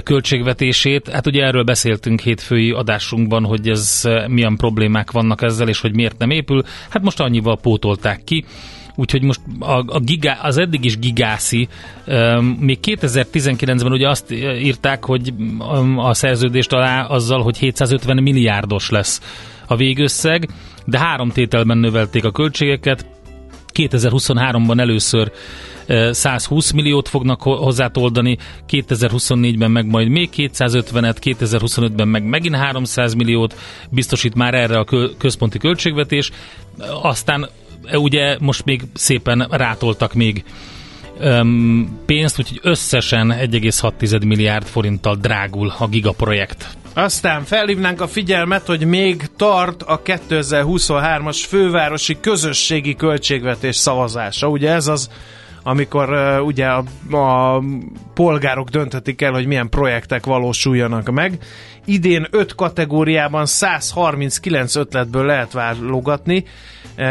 költségvetését. Hát ugye erről beszéltünk hétfői adásunkban, hogy ez milyen problémák vannak ezzel, és hogy miért nem épül. Hát most annyival pótolták ki. Úgyhogy most a, a gigá, az eddig is gigászi, még kétezer-tizenkilencben ugye azt írták, hogy a szerződést alá azzal, hogy hétszázötven milliárdos lesz a végösszeg, de három tételben növelték a költségeket. kétezer-huszonháromban először százhúsz milliót fognak hozzátoldani, kétezer-huszonnégyben meg majd még kétszázötvenet, kétezer-huszonötben meg megint háromszáz milliót biztosít már erre a központi költségvetés. Aztán ugye most még szépen rátoltak még öm, pénzt, úgyhogy összesen egy egész hat milliárd forinttal drágul a gigaprojekt. Aztán felhívnánk a figyelmet, hogy még tart a kétezer-huszonhármas fővárosi közösségi költségvetés szavazása. Ugye ez az, amikor uh, ugye a, a polgárok dönthetik el, hogy milyen projektek valósuljanak meg. Idén öt kategóriában száz harminckilenc ötletből lehet válogatni.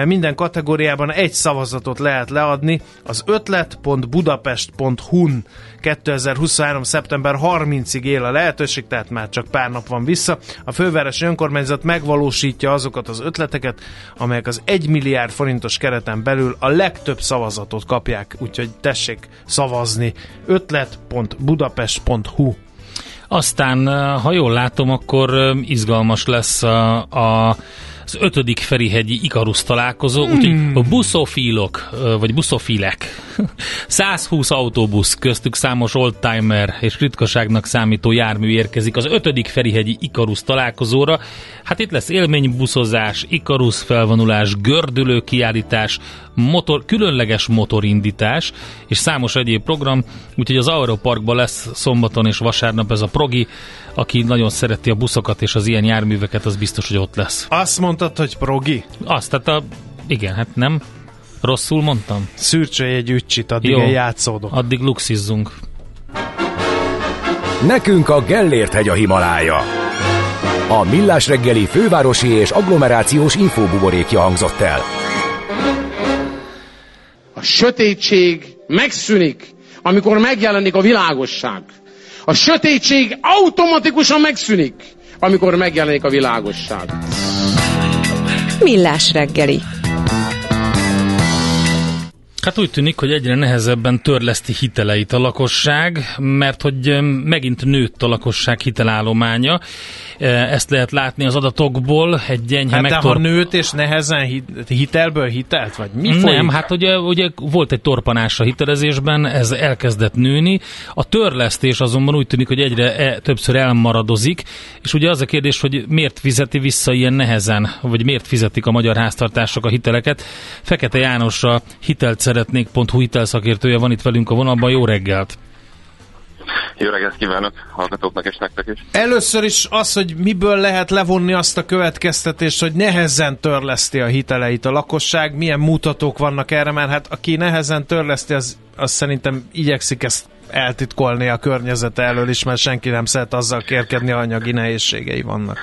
Minden kategóriában egy szavazatot lehet leadni az ötlet pont budapest pont hu-n. kétezer-huszonhárom szeptember harmincadikáig él a lehetőség, tehát már csak pár nap van vissza. A fővárosi önkormányzat megvalósítja azokat az ötleteket, amelyek az egy milliárd forintos kereten belül a legtöbb szavazatot kapják, úgyhogy tessék szavazni. ötlet pont budapest pont hu. Aztán, ha jól látom, akkor izgalmas lesz a, a az ötödik Ferihegyi Ikarusz találkozó, hmm. úgyhogy a buszofilok, vagy buszofilek, százhúsz autóbusz, köztük számos oldtimer és ritkaságnak számító jármű érkezik az ötödik Ferihegyi Ikarusz találkozóra. Hát itt lesz élménybuszozás, Ikarusz felvonulás, gördülő kiállítás, motor, különleges motorindítás, és számos egyéb program, úgyhogy az Aeroparkban lesz szombaton és vasárnap ez a progi, aki nagyon szereti a buszokat és az ilyen járműveket, az biztos, hogy ott lesz. Azt mondtad, hogy progi? Azt, tehát a... igen, hát nem. Rosszul mondtam? Szürcsölj egy üccsit, addig jó, eljátszódok. Addig luxizzunk. Nekünk a Gellért hegy a Himalája. A Millás reggeli fővárosi és agglomerációs infóbuborékja hangzott el. A sötétség megszűnik, amikor megjelenik a világosság. A sötétség automatikusan megszűnik, amikor megjelenik a világosság. Millás reggeli. Hát úgy tűnik, hogy egyre nehezebben törleszti hiteleit a lakosság, mert hogy megint nőtt a lakosság hitelállománya. Ezt lehet látni az adatokból. Egy gyenge hát megtor... ha nőtt és nehezen hitelből hitelt? Vagy mi folyik? Nem, hát ugye, ugye volt egy torpanás a hitelezésben, ez elkezdett nőni. A törlesztés azonban úgy tűnik, hogy egyre többször elmaradozik, és ugye az a kérdés, hogy miért fizeti vissza ilyen nehezen, vagy miért fizetik a magyar háztartások a hiteleket. Fekete János a hitelt szeretnék pont hu hitelszakértője van itt velünk a vonalban. Jó reggelt! Jó reggelt kívánok hallgatóknak és nektek is! Először is az, hogy miből lehet levonni azt a következtetést, hogy nehezen törleszti a hiteleit a lakosság, milyen mutatók vannak erre, mert hát aki nehezen törleszti, az, az szerintem igyekszik ezt eltitkolni a környezete elől is, mert senki nem szeret azzal kérkedni, ha anyagi nehézségei vannak.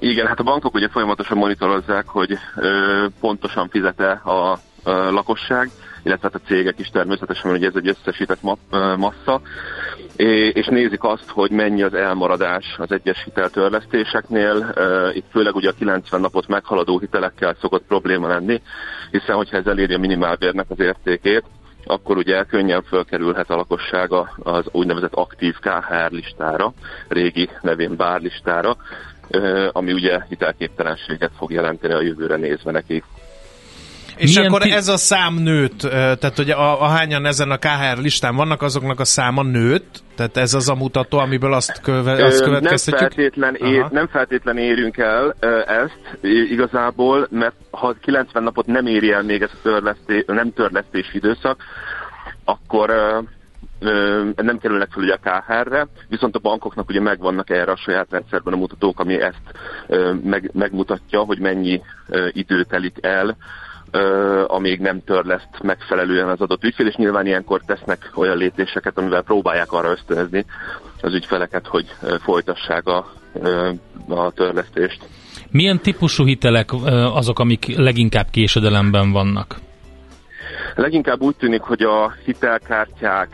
Igen, hát a bankok ugye folyamatosan monitorozzák, hogy ö, pontosan fizete a A lakosság, illetve hát a cégek is természetesen, hogy ez egy összesített ma- massza, és nézik azt, hogy mennyi az elmaradás az egyes hiteltörlesztéseknél. Itt főleg ugye a kilencven napot meghaladó hitelekkel szokott probléma lenni, hiszen hogyha ez eléri a minimálbérnek az értékét, akkor ugye könnyen fölkerülhet a lakosság az úgynevezett aktív ká há er listára, régi nevén bár listára, ami ugye hitelképtelenséget fog jelenteni a jövőre nézve nekik. És milyen akkor ez a szám nőtt, tehát hogy a, a hányan ezen a ká há er listán vannak, azoknak a száma nőtt, tehát ez az a mutató, amiből azt, köve, azt következtetjük? Nem feltétlen, ér, nem feltétlen érünk el ezt igazából, mert ha kilencven napot nem éri el még ez a törlesztés, nem törlesztési időszak, akkor nem kerülnek fel ugye a ká há erre, viszont a bankoknak ugye megvannak erre a saját rendszerben a mutatók, ami ezt meg, megmutatja, hogy mennyi idő telik el, amíg nem törleszt megfelelően az adott ügyfél, és nyilván ilyenkor tesznek olyan lépéseket, amivel próbálják arra ösztönözni az ügyfeleket, hogy folytassák a, a törlesztést. Milyen típusú hitelek azok, amik leginkább késedelemben vannak? Leginkább úgy tűnik, hogy a hitelkártyák,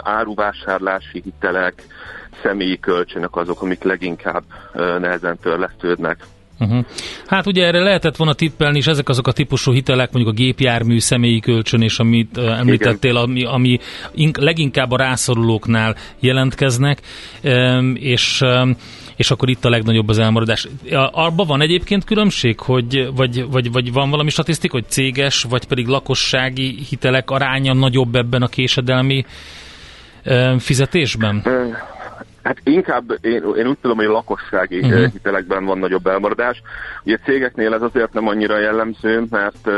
áruvásárlási hitelek, személyi kölcsönök azok, amik leginkább nehezen törlesztődnek. Uh-huh. Hát ugye erre lehetett volna tippelni, és ezek azok a típusú hitelek, mondjuk a gépjármű, személyi kölcsön, és amit uh, említettél, ami, ami ink- leginkább a rászorulóknál jelentkeznek, um, és, um, és akkor itt a legnagyobb az elmaradás. Abban van egyébként különbség, hogy, vagy, vagy, vagy van valami statisztika, hogy céges, vagy pedig lakossági hitelek aránya nagyobb ebben a késedelmi um, fizetésben? Uh. Hát inkább, én, én úgy tudom, hogy a lakossági uh-huh. hitelekben van nagyobb elmaradás. Ugye cégeknél ez azért nem annyira jellemző, mert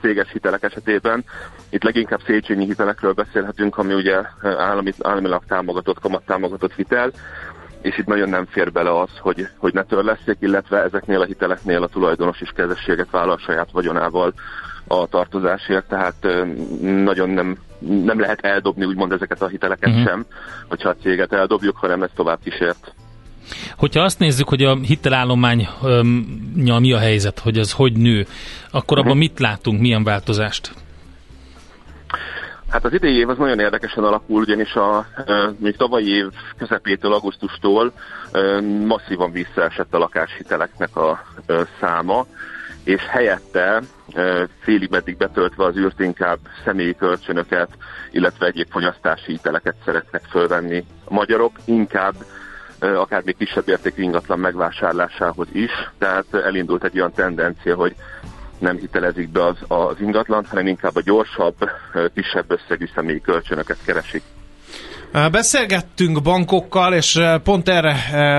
céges hitelek esetében itt leginkább széchenyi hitelekről beszélhetünk, ami ugye állami, államilag támogatott, kamattámogatott hitel, és itt nagyon nem fér bele az, hogy, hogy ne törlesszék, illetve ezeknél a hiteleknél a tulajdonos is kezességet vállal saját vagyonával a tartozásért, tehát nagyon nem, nem lehet eldobni úgymond ezeket a hiteleket uh-huh. sem, hogyha a céget eldobjuk, hanem ez tovább kísért. Hogyha azt nézzük, hogy a hitelállománya mi a helyzet, hogy ez hogy nő, akkor abban uh-huh. mit látunk, milyen változást? Hát az idei év az nagyon érdekesen alakul, ugyanis a e, még tavalyi év közepétől, augusztustól e, masszívan visszaesett a lakáshiteleknek a e, száma, és helyette e, félig meddig betöltve az űrt inkább személyi kölcsönöket, illetve egyéb fogyasztási hiteleket szeretnek fölvenni a magyarok, inkább e, akár még kisebb értékű ingatlan megvásárlásához is, tehát elindult egy olyan tendencia, hogy nem hitelezik be az, az ingatlant, hanem inkább a gyorsabb, kisebb összegű személyi kölcsönöket keresik. Beszélgettünk bankokkal, és pont erre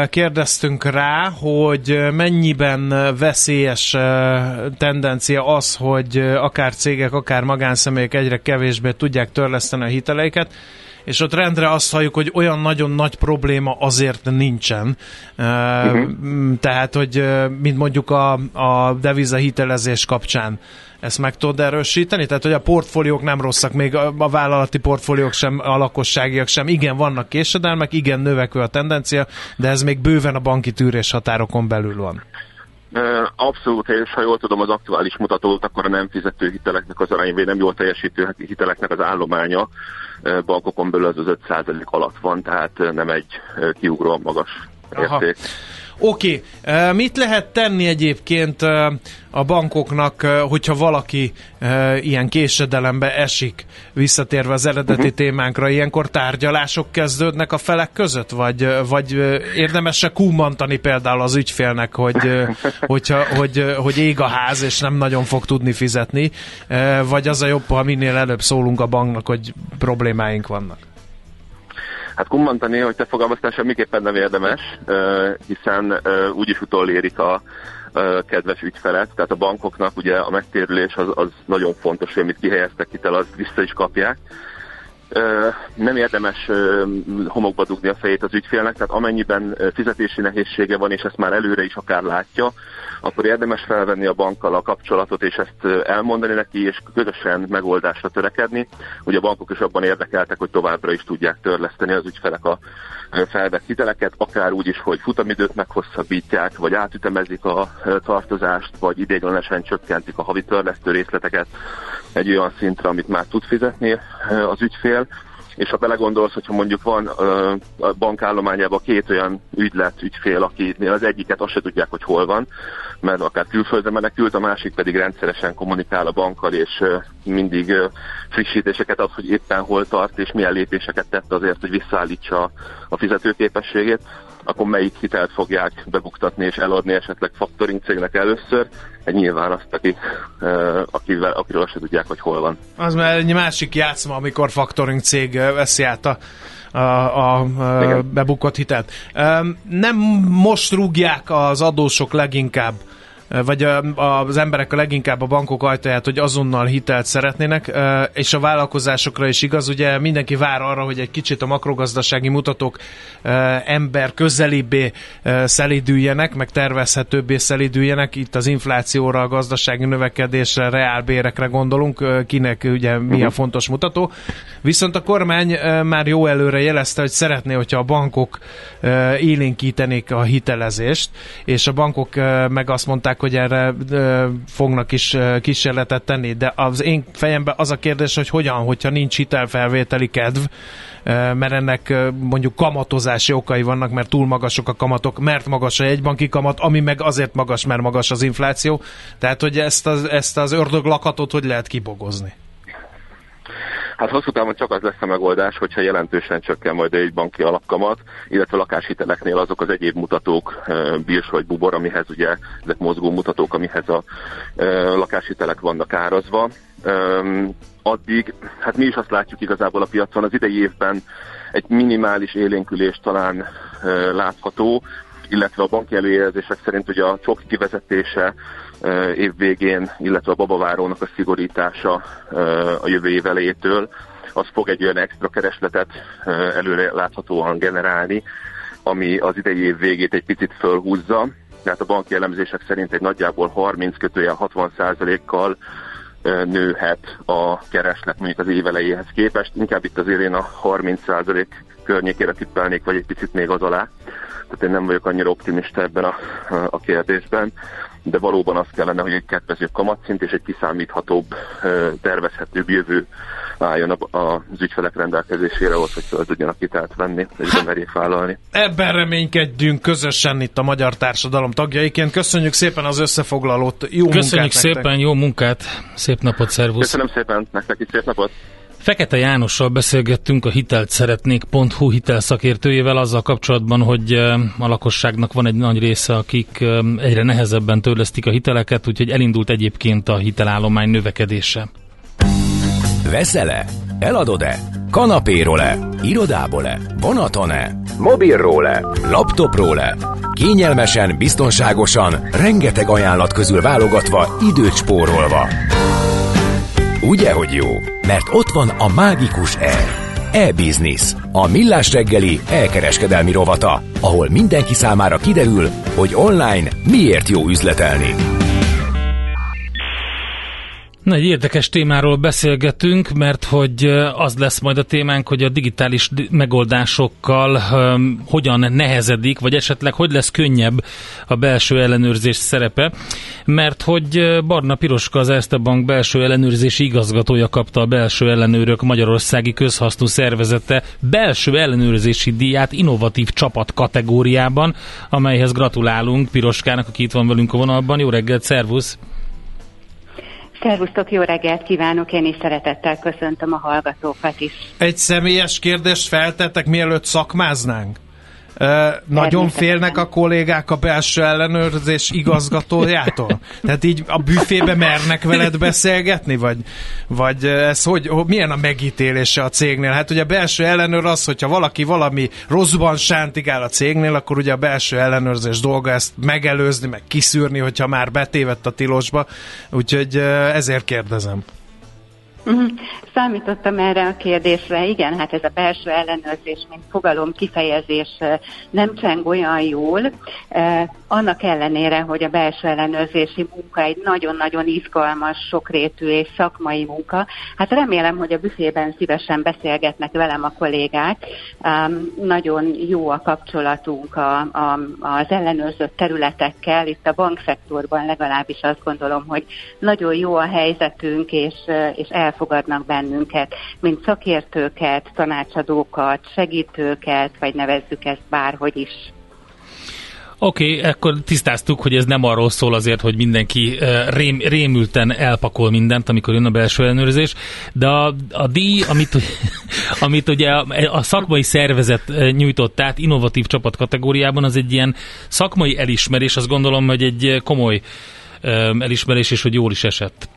kérdeztünk rá, hogy mennyiben veszélyes tendencia az, hogy akár cégek, akár magánszemélyek egyre kevésbé tudják törleszteni a hiteleiket, és ott rendre azt halljuk, hogy olyan nagyon nagy probléma azért nincsen. Uh-huh. Tehát, hogy mint mondjuk a, a devizahitelezés kapcsán ezt meg tudod erősíteni? Tehát, hogy a portfóliók nem rosszak, még a vállalati portfóliók sem, a lakosságiak sem. Igen, vannak késedelmek, igen, növekvő a tendencia, de ez még bőven a banki tűrés határokon belül van. Abszolút, és ha jól tudom az aktuális mutatót, akkor a nem fizető hiteleknek az arány, vagy nem jól teljesítő hiteleknek az állománya bankokon belül az az öt százalék alatt van, tehát nem egy kiugróan magas érték. Oké, okay. Mit lehet tenni egyébként a bankoknak, hogyha valaki ilyen késedelembe esik, visszatérve az eredeti uh-huh. témánkra, ilyenkor tárgyalások kezdődnek a felek között, vagy, vagy érdemes-e kúmantani például az ügyfélnek, hogy, hogyha, hogy, hogy ég a ház, és nem nagyon fog tudni fizetni, vagy az a jobb, ha minél előbb szólunk a banknak, hogy problémáink vannak? Hát kummantani, hogy te fogalmaztál, semmiképpen nem érdemes, hiszen úgyis utolérik a kedves ügyfelet, tehát a bankoknak ugye a megtérülés az, az nagyon fontos, hogy amit kihelyeztek hitel, azt vissza is kapják. Nem érdemes homokba dugni a fejét az ügyfélnek, tehát amennyiben fizetési nehézsége van, és ezt már előre is akár látja, akkor érdemes felvenni a bankkal a kapcsolatot, és ezt elmondani neki, és közösen megoldásra törekedni. Ugye a bankok is abban érdekeltek, hogy továbbra is tudják törleszteni az ügyfelek a felvett hiteleket, akár úgy is, hogy futamidőt meghosszabbítják, vagy átütemezik a tartozást, vagy ideiglenesen csökkentik a havi törlesztő részleteket egy olyan szintre, amit már tud fizetni az ügyfél. És ha belegondolsz, hogyha mondjuk van a bankállományában két olyan ügylet, ügyfél, akinél az egyiket azt se tudják, hogy hol van, mert akár külföldre menekült, a másik pedig rendszeresen kommunikál a bankkal, és mindig frissítéseket ad, hogy éppen hol tart, és milyen lépéseket tett azért, hogy visszaállítsa a fizetőképességét, akkor melyik hitelt fogják bebuktatni és eladni esetleg factoring cégnek először, egy nyilván azt, aki, akivel, akiről azt se tudják, hogy hol van. Az már egy másik játszma, amikor factoring cég veszi át a, a, a, a bebukott hitelt. Nem most rúgják az adósok leginkább vagy az emberek a leginkább a bankok ajtaját, hogy azonnal hitelt szeretnének, és a vállalkozásokra is igaz, ugye mindenki vár arra, hogy egy kicsit a makrogazdasági mutatók ember közelibbé szelídüljenek, meg tervezhetőbbé szelídüljenek, itt az inflációra, a gazdasági növekedésre, reálbérekre gondolunk, kinek ugye mi a fontos mutató. Viszont a kormány már jó előre jelezte, hogy szeretné, hogyha a bankok élénkítenék a hitelezést, és a bankok meg azt mondták, hogy erre ö, fognak is ö, kísérletet tenni, de az én fejemben az a kérdés, hogy hogyan, hogyha nincs hitelfelvételi kedv, ö, mert ennek ö, mondjuk kamatozási okai vannak, mert túl magasok a kamatok, mert magas a jegybanki kamat, ami meg azért magas, mert magas az infláció, tehát hogy ezt az, ezt az ördög lakatot hogy lehet kibogozni? Hát hosszú távon csak az lesz a megoldás, hogyha jelentősen csökken majd egy banki alapkamat, illetve lakáshiteleknél azok az egyéb mutatók, birs vagy bubor, amihez ugye ezek mozgó mutatók, amihez a lakáshitelek vannak árazva. Addig, hát mi is azt látjuk igazából a piacon, az idei évben egy minimális élénkülés talán látható, illetve a banki előjelzések szerint ugye a csok kivezetése évvégén, illetve a babavárónak a szigorítása a jövő év elejétől, az fog egy olyan extra keresletet előre láthatóan generálni, ami az idei év végét egy picit fölhúzza. Tehát a banki elemzések szerint egy nagyjából harminc kötőjel hatvan százalékkal nőhet a kereslet mondjuk az év elejéhez képest. Inkább itt azért én a harminc százalék környékére tippelnék, vagy egy picit még az alá. Tehát én nem vagyok annyira optimista ebben a, a kérdésben, de valóban az kellene, hogy egy kedvező kamatszint és egy kiszámíthatóbb, tervezhetőbb jövő álljon az ügyfelek rendelkezésére ahhoz, hogy fel tudjanak hitelt venni, és bemerjék vállalni. Ebben reménykedjünk közösen itt a magyar társadalom tagjaiként. Köszönjük szépen az összefoglalót, jó Köszönjük munkát szépen, nektek. Jó munkát, szép napot, szervusz! Köszönöm szépen, nektek is szép napot! Fekete Jánossal beszélgettünk a hitelt szeretnék pont hu hitelszakértőjével azzal kapcsolatban, hogy a lakosságnak van egy nagy része, akik egyre nehezebben törlesztik a hiteleket, úgyhogy elindult egyébként a hitelállomány növekedése. Veszel-e? Eladod-e? Kanapéról-e? Irodából-e? Vonaton-e? Mobilról-e? Laptopról-e? Kényelmesen, biztonságosan, rengeteg ajánlat közül válogatva, időt spórolva. Ugye, hogy jó? Mert ott van a mágikus E. E-Business, a millás reggeli e-kereskedelmi rovata, ahol mindenki számára kiderül, hogy online miért jó üzletelni. Na, egy érdekes témáról beszélgetünk, mert hogy az lesz majd a témánk, hogy a digitális megoldásokkal um, hogyan nehezedik, vagy esetleg hogy lesz könnyebb a belső ellenőrzés szerepe, mert hogy Barna Piroska, az Erste Bank belső ellenőrzési igazgatója kapta a Belső Ellenőrök Magyarországi Közhasznú Szervezete belső ellenőrzési díját innovatív csapat kategóriában, amelyhez gratulálunk Piroskának, aki itt van velünk a vonalban. Jó reggelt, szervusz! Szervusztok, jó reggelt kívánok, én is szeretettel köszöntöm a hallgatókat is. Egy személyes kérdést feltettek, mielőtt szakmáznánk. Ö, nagyon félnek a kollégák a belső ellenőrzés igazgatójától? Tehát így a büfébe mernek veled beszélgetni? Vagy, vagy ez hogy, milyen a megítélése a cégnél? Hát ugye a belső ellenőr az, hogyha valaki valami rosszban sántigál a cégnél, akkor ugye a belső ellenőrzés dolga ezt megelőzni, meg kiszűrni, hogyha már betévedt a tilosba. Úgyhogy ezért kérdezem. Számítottam erre a kérdésre, igen, hát ez a belső ellenőrzés, mint fogalom, kifejezés nem cseng olyan jól, annak ellenére, hogy a belső ellenőrzési munka egy nagyon-nagyon izgalmas, sokrétű és szakmai munka. Hát remélem, hogy a büfében szívesen beszélgetnek velem a kollégák, nagyon jó a kapcsolatunk a, a, az ellenőrzött területekkel, itt a bankszektorban legalábbis azt gondolom, hogy nagyon jó a helyzetünk, és, és el fogadnak bennünket, mint szakértőket, tanácsadókat, segítőket, vagy nevezzük ezt bárhogy is. Oké, okay, akkor tisztáztuk, hogy ez nem arról szól azért, hogy mindenki rém, rémülten elpakol mindent, amikor jön a belső ellenőrzés, de a, a díj, amit, amit ugye a, a szakmai szervezet nyújtott át innovatív csapat kategóriában, az egy ilyen szakmai elismerés, azt gondolom, hogy egy komoly elismerés, és hogy jól is esett.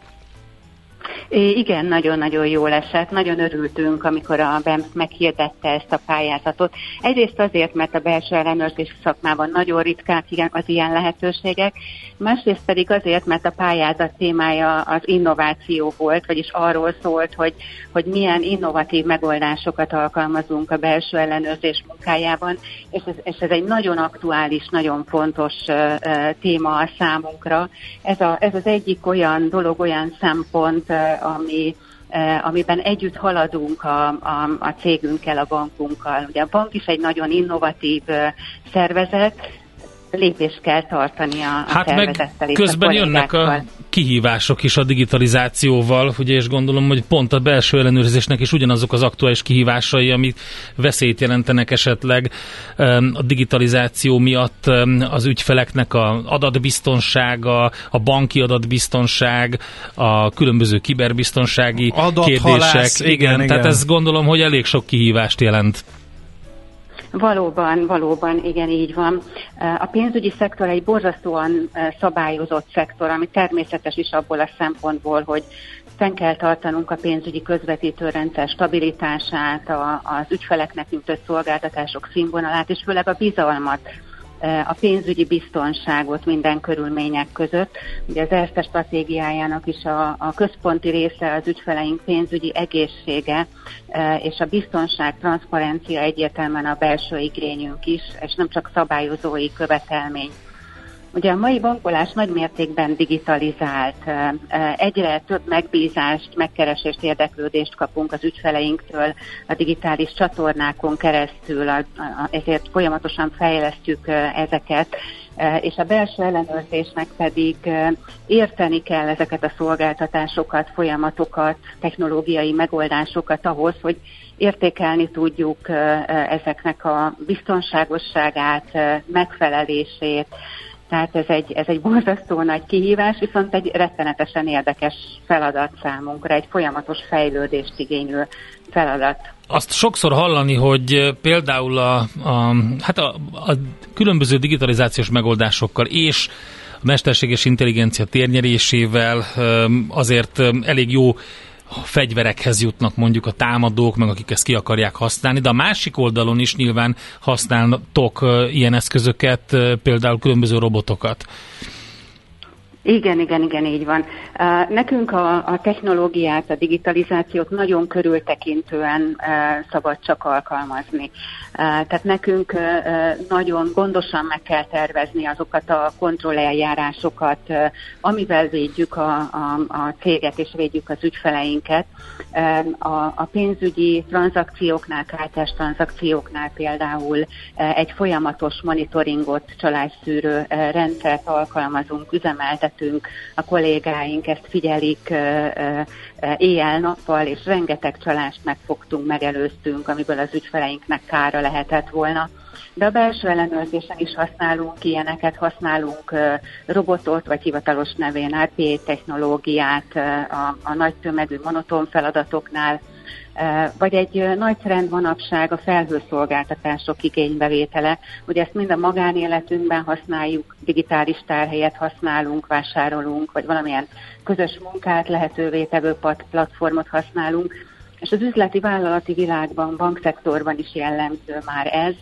É, igen, nagyon-nagyon jól esett. Nagyon örültünk, amikor a bé e em es meghirdette ezt a pályázatot. Egyrészt azért, mert a belső ellenőrzés szakmában nagyon ritkák az ilyen lehetőségek, másrészt pedig azért, mert a pályázat témája az innováció volt, vagyis arról szólt, hogy, hogy milyen innovatív megoldásokat alkalmazunk a belső ellenőrzés munkájában, és ez, és ez egy nagyon aktuális, nagyon fontos uh, téma a számunkra. Ez, a, ez az egyik olyan dolog, olyan szempont, uh, Ami, eh, amiben együtt haladunk a, a, a cégünkkel, a bankunkkal. Ugye a bank is egy nagyon innovatív eh, szervezet, lépést kell tartani a, hát a szervezettel. Hát közben jönnek a kihívások is a digitalizációval, ugye, és gondolom, hogy pont a belső ellenőrzésnek is ugyanazok az aktuális kihívásai, amik veszélyt jelentenek esetleg a digitalizáció miatt az ügyfeleknek a adatbiztonsága, a banki adatbiztonság, a különböző kiberbiztonsági kérdések. Adathalász, igen, igen, igen, tehát ezt gondolom, hogy elég sok kihívást jelent. Valóban, valóban, igen, így van. A pénzügyi szektor egy borzasztóan szabályozott szektor, ami természetes is abból a szempontból, hogy fenn kell tartanunk a pénzügyi közvetítőrendszer stabilitását, az ügyfeleknek nyújtott szolgáltatások színvonalát, és főleg a bizalmat, a pénzügyi biztonságot minden körülmények között. Ugye az ERSZTE stratégiájának is a, a központi része az ügyfeleink pénzügyi egészsége, és a biztonság, transzparencia egyértelműen a belső igényünk is, és nem csak szabályozói követelmény. Ugye a mai bankolás nagy mértékben digitalizált. Egyre több megbízást, megkeresést, érdeklődést kapunk az ügyfeleinktől a digitális csatornákon keresztül, ezért folyamatosan fejlesztjük ezeket, és a belső ellenőrzésnek pedig érteni kell ezeket a szolgáltatásokat, folyamatokat, technológiai megoldásokat ahhoz, hogy értékelni tudjuk ezeknek a biztonságosságát, megfelelését. Tehát ez egy, ez egy borzasztó nagy kihívás, viszont egy rettenetesen érdekes feladat számunkra, egy folyamatos fejlődést igénylő feladat. Azt sokszor hallani, hogy például a, a, hát a, a különböző digitalizációs megoldásokkal és a mesterséges intelligencia térnyerésével azért elég jó fegyverekhez jutnak mondjuk a támadók, meg akik ezt ki akarják használni, de a másik oldalon is nyilván használtok ilyen eszközöket, például különböző robotokat. Igen, igen, igen, így van. Nekünk a, a technológiát, a digitalizációt nagyon körültekintően szabad csak alkalmazni. Tehát nekünk nagyon gondosan meg kell tervezni azokat a kontrolleljárásokat, amivel védjük a, a, a céget és védjük az ügyfeleinket. A, a pénzügyi tranzakcióknál, kártyás tranzakcióknál például egy folyamatos monitoringot, csalásszűrő rendszert alkalmazunk, üzemeltetünk. A kollégáink ezt figyelik éjjel-nappal, és rengeteg csalást megfogtunk, megelőztünk, amiből az ügyfeleinknek kára lehetett volna. De a belső ellenőrzésen is használunk ilyeneket, használunk robotot, vagy hivatalos nevén er pé á technológiát a, a nagy tömegű monoton feladatoknál, vagy egy nagy trend manapság a felhőszolgáltatások igénybevétele. Ugye ezt mind a magánéletünkben használjuk, digitális tárhelyet használunk, vásárolunk, vagy valamilyen közös munkát lehetővé tevő platformot használunk, és az üzleti vállalati világban, bankszektorban is jellemző már ez,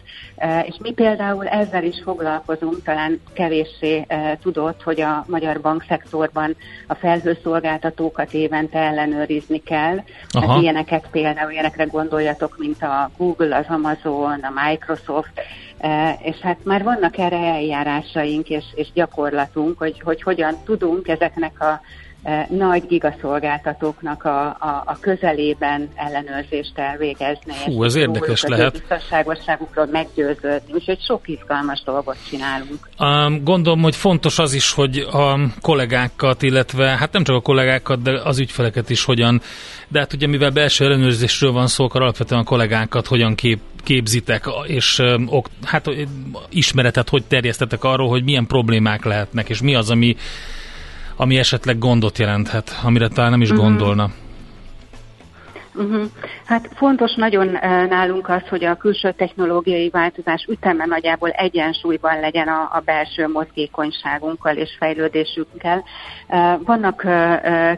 és mi például ezzel is foglalkozunk, talán kevéssé tudott, hogy a magyar bankszektorban a felhőszolgáltatókat évente ellenőrizni kell. Hát ilyeneket például, ilyenekre gondoljatok, mint a Google, az Amazon, a Microsoft, és hát már vannak erre eljárásaink és, és gyakorlatunk, hogy, hogy hogyan tudunk ezeknek a nagy gigaszolgáltatóknak a, a, a közelében ellenőrzést elvégezni. Hú, ez érdekes lehet. A biztonságosságukról meggyőződni, úgyhogy sok izgalmas dolgot csinálunk. Gondolom, hogy fontos az is, hogy a kollégákat, illetve hát nem csak a kollégákat, de az ügyfeleket is hogyan, de hát ugye mivel belső ellenőrzésről van szó, akkor alapvetően a kollégákat hogyan kép, képzitek, és hát ismeretet hogy terjesztetek arról, hogy milyen problémák lehetnek, és mi az, ami ami esetleg gondot jelenthet, amire talán nem is gondolna. Uh-huh. Hát fontos nagyon nálunk az, hogy a külső technológiai változás üteme nagyjából egyensúlyban legyen a, a belső mozgékonyságunkkal és fejlődésünkkel. Vannak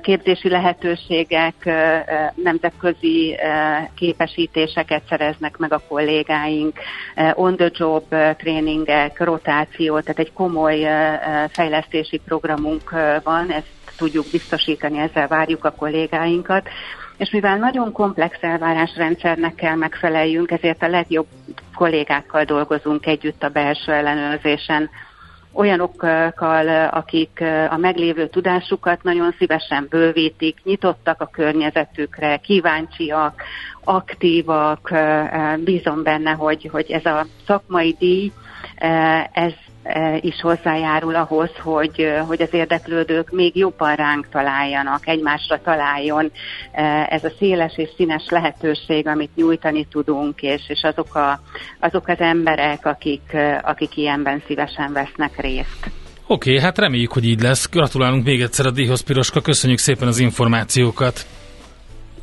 képzési lehetőségek, nemzetközi képesítéseket szereznek meg a kollégáink, on the job tréningek, rotáció, tehát egy komoly fejlesztési programunk van, ezt tudjuk biztosítani, ezzel várjuk a kollégáinkat. És mivel nagyon komplex elvárásrendszernek kell megfeleljünk, ezért a legjobb kollégákkal dolgozunk együtt a belső ellenőrzésen. Olyanokkal, akik a meglévő tudásukat nagyon szívesen bővítik, nyitottak a környezetükre, kíváncsiak, aktívak, bízom benne, hogy, hogy ez a szakmai díj, ez is hozzájárul ahhoz, hogy, hogy az érdeklődők még jobban ránk találjanak, egymásra találjon ez a széles és színes lehetőség, amit nyújtani tudunk, és, és azok, a, azok az emberek, akik, akik ilyenben szívesen vesznek részt. Oké, okay, hát reméljük, hogy így lesz. Gratulálunk még egyszer a díjhoz, Piroska, köszönjük szépen az információkat.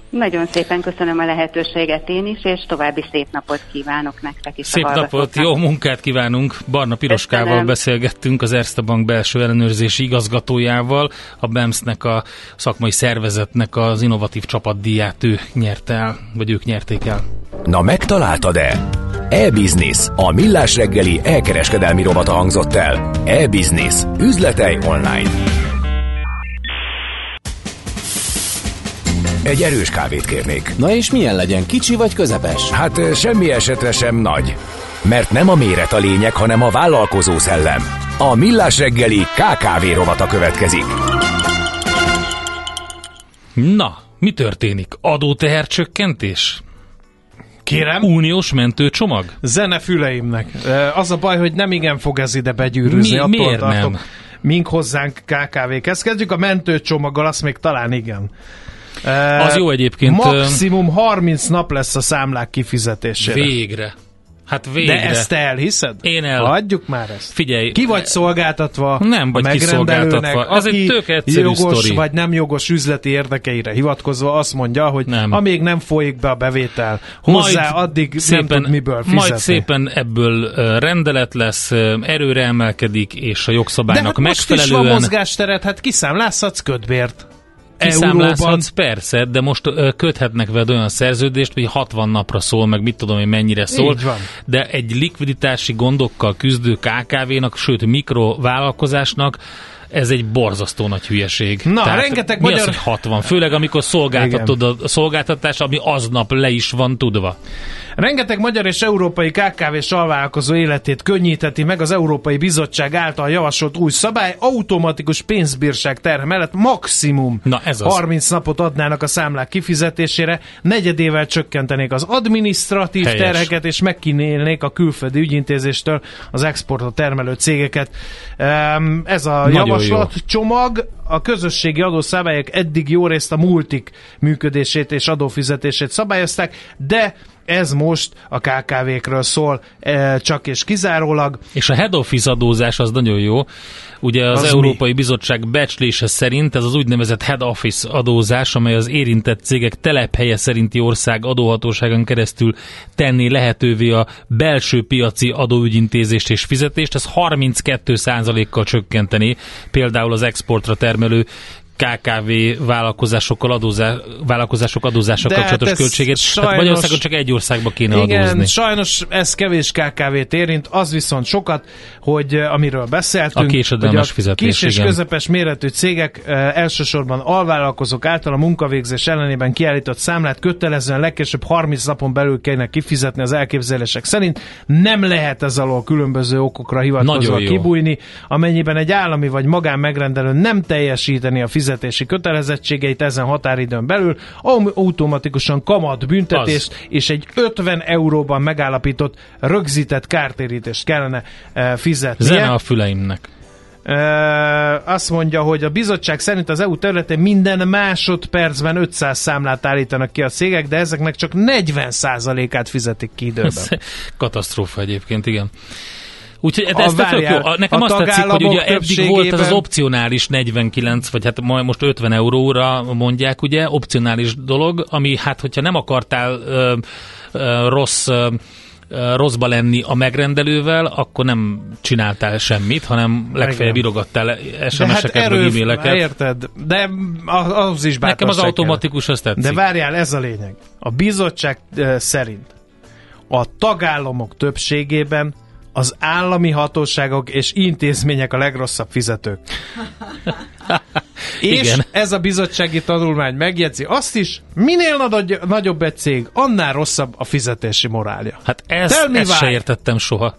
Nagyon szépen köszönöm a lehetőséget én is, és további szép napot kívánok nektek is. Szép napot, jó munkát kívánunk. Barna Piroskával köszönöm. Beszélgettünk az Erste Bank belső ellenőrzési igazgatójával. A bé e em es-nek, a szakmai szervezetnek az innovatív csapatdíját ő nyerte el, vagy ők nyerték el. Na megtaláltad-e? E-Business, a millás reggeli e-kereskedelmi rovata hangzott el. E-Business, üzletelj online. Egy erős kávét kérnék. Na és milyen legyen, kicsi vagy közepes? Hát semmi esetre sem nagy. Mert nem a méret a lényeg, hanem a vállalkozó szellem. A Millás reggeli ká ká vé rovata következik. Na, mi történik? Adótehercsökkentés? Kérem? Uniós mentőcsomag? Zene füleimnek. Az a baj, hogy nem igen fog ez ide begyűrűzni. Mi, attól miért tartom, nem? Mink hozzánk ká ká vé-khez. Kezdjük a mentőcsomaggal, azt még talán igen. Az jó egyébként. Maximum harminc nap lesz a számlák kifizetésére. Végre. Hát végre. De ezt te elhiszed? Én el. Hagyjuk már ezt. Figyelj. Ki vagy szolgáltatva? Nem vagy kiszolgáltatva. Az egy tök egyszerű jogos sztori. Vagy nem jogos üzleti érdekeire hivatkozva azt mondja, hogy nem. Amíg nem folyik be a bevétel hozzá, majd addig szépen, nem tud miből fizetni. Majd szépen ebből rendelet lesz, erőre emelkedik, és a jogszabálynak de hát megfelelően. De most is van mozgásteret, hát kiszámlázhatsz ködbért. Kiszámlázhatsz, persze, de most ö, köthetnek veled olyan szerződést, hogy hatvan napra szól, meg mit tudom én mennyire szól, de egy likviditási gondokkal küzdő ká ká vé-nak, sőt mikrovállalkozásnak ez egy borzasztó nagy hülyeség. Na, tehát rengeteg mi magyar... az, hogy hatvan? Főleg, amikor szolgáltatod igen. A szolgáltatás, ami aznap le is van tudva. Rengeteg magyar és európai ká ká vés alvállalkozó életét könnyíteti meg az Európai Bizottság által javasolt új szabály, automatikus pénzbírság terhe mellett maximum na, ez az. harminc napot adnának a számlák kifizetésére, negyedével csökkentenék az adminisztratív helyes. Terheket, és megkínélnék a külföldi ügyintézéstől az exportra termelő cégeket. Ez a nagyon javaslat jó. Csomag a közösségi adószabályok eddig jó részt a multik működését és adófizetését szabályozták, de ez most a ká ká vé-kről szól, csak és kizárólag. És a head office adózás az nagyon jó. Ugye az, az Európai mi? Bizottság becslése szerint ez az úgynevezett head office adózás, amely az érintett cégek telephelye szerinti ország adóhatóságon keresztül tenni lehetővé a belső piaci adóügyintézést és fizetést, ez harminckettő százalékkal csökkenteni, például az exportra termelő ká ká vé vállalkozásokkal adózá, vállalkozások adózással kapcsolatos költségét. Sajnos, tehát Magyarországon csak egy országba kéne igen, adózni. Sajnos ez kevés ká ká vét érint, az viszont sokat, hogy amiről beszéltünk, a késedelmes fizetés, kis és igen. közepes méretű cégek eh, elsősorban alvállalkozók által a munkavégzés ellenében kiállított számlát kötelezően legkésőbb harminc napon belül kellene kifizetni az elképzelések szerint. Nem lehet ez alól különböző okokra hivatkozva kibújni, amennyiben egy állami vagy magán megrendelő nem teljesíteni a fizetési kötelezettségeit ezen határidőn belül, automatikusan kamat büntetést az. És egy ötven euróban megállapított rögzített kártérítést kellene fizetni. Zene a füleimnek. Azt mondja, hogy a bizottság szerint az é u területén minden másodpercben ötszáz számlát állítanak ki a cégek, de ezeknek csak negyven százalékát fizetik ki időben. Katasztrófa egyébként, igen. Úgyhogy ez, ez tök jó. A, nekem a azt tetszik, hogy ugye eddig volt ez az opcionális negyvenkilenc, vagy hát majd most ötven euróra mondják, ugye, opcionális dolog, ami hát, hogyha nem akartál ö, ö, rossz ö, rosszba lenni a megrendelővel, akkor nem csináltál semmit, hanem legfeljebb írogattál es em es-eket, hát vagy e-maileket. Érted, de az is bátor. Nekem az automatikus, az tetszik. De várjál, ez a lényeg. A bizottság szerint a tagállamok többségében az állami hatóságok és intézmények a legrosszabb fizetők. És igen, ez a bizottsági tanulmány megjegyzi azt is, minél nagy- nagyobb egy cég, annál rosszabb a fizetési morálja. Hát ezt, ezt se értettem soha.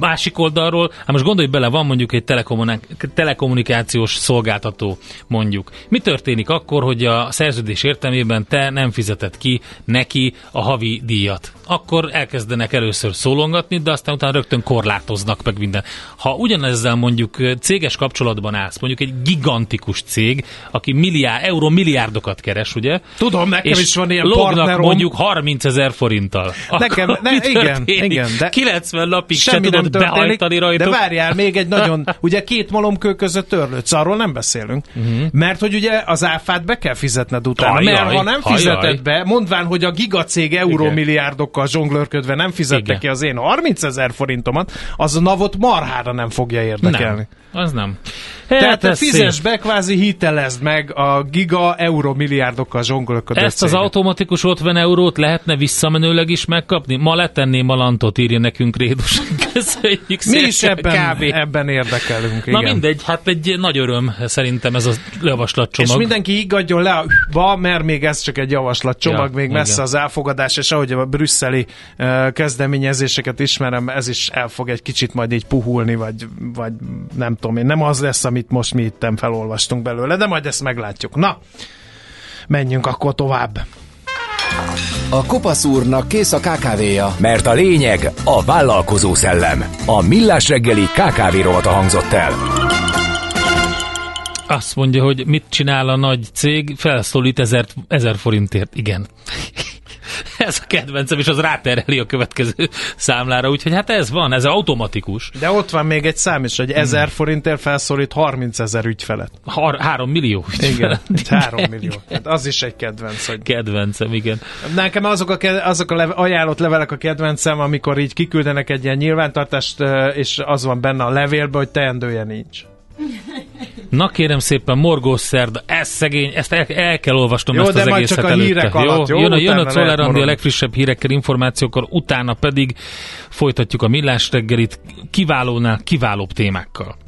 Másik oldalról, hát most gondolj bele, van mondjuk egy telekommunik- telekommunikációs szolgáltató, mondjuk. Mi történik akkor, hogy a szerződés értelmében te nem fizeted ki neki a havi díjat? Akkor elkezdenek először szólongatni, de aztán utána rögtön korlátoznak meg minden. Ha ugyanezzel mondjuk céges kapcsolatban állsz, mondjuk egy gigantikus cég, aki milliárd, euró milliárdokat keres, ugye? Tudom, nekem és is van ilyen partnerom. Mondjuk harmincezer forinttal. Nekem, ne, igen, igen. De kilencven napig se tudod behajtani rajtuk. De várjál, még egy nagyon, ugye két malomkő között törlődsz, arról nem beszélünk. Uh-huh. Mert hogy ugye az áfát be kell fizetned utána. Ajaj, mert ha nem ajaj. fizeted be, mondván, hogy a gigacég euró milliárdokkal a zsonglőrködve nem fizette igen. ki az én harmincezer forintomat, az a navot marhára nem fogja érdekelni. Nem, az nem. Hét, tehát te fizes be, kvázi hitelezd meg a giga euró milliárdokkal zsonglőrködve. Ezt céget. Az automatikus ötven eurót lehetne visszamenőleg is megkapni? Ma letenném a lantot, írja nekünk Rédus. Köszönjük szépen. Mi is ebben, ebben érdekelünk. Igen. Na mindegy, hát egy nagy öröm szerintem ez a javaslatcsomag. És mindenki higgadjon le a hűba, mert még ez csak egy javaslatcsomag, ja, még messze igen. az elfogadás, és ahogy a brüsszel kezdeményezéseket ismerem, ez is el fog egy kicsit majd így puhulni, vagy, vagy nem tudom én, nem az lesz, amit most mi itten felolvastunk belőle, de majd ezt meglátjuk. Na, menjünk akkor tovább. A kopasz úrnak kész a ká ká véja, mert a lényeg a vállalkozó szellem. A Millás reggeli ká ká vé rovata hangzott el. Azt mondja, hogy mit csinál a nagy cég, felszólít ezer, ezer forintért. Igen. Ez a kedvencem, és az rátereli a következő számlára, úgyhogy hát ez van, ez automatikus. De ott van még egy szám is, hogy ezer hmm. forintért felszólít harmincezer ügyfelet. Har- három millió ügyfelet. Igen, három millió. Hát az is egy kedvenc. Hogy... Kedvencem, igen. Nekem azok a, ke- azok a leve- ajánlott levelek a kedvencem, amikor így kiküldenek egy ilyen nyilvántartást, és az van benne a levélben, hogy teendője nincs. Na kérem szépen, morgós szerda, ez szegény, ezt el, el kell olvasnom, jó, ezt az egészet előtte. Alatt, jó, jön a, jön a Czoller Andi a legfrissebb hírekkel, információkkal, utána pedig folytatjuk a Millás reggelit kiválónál kiválóbb témákkal.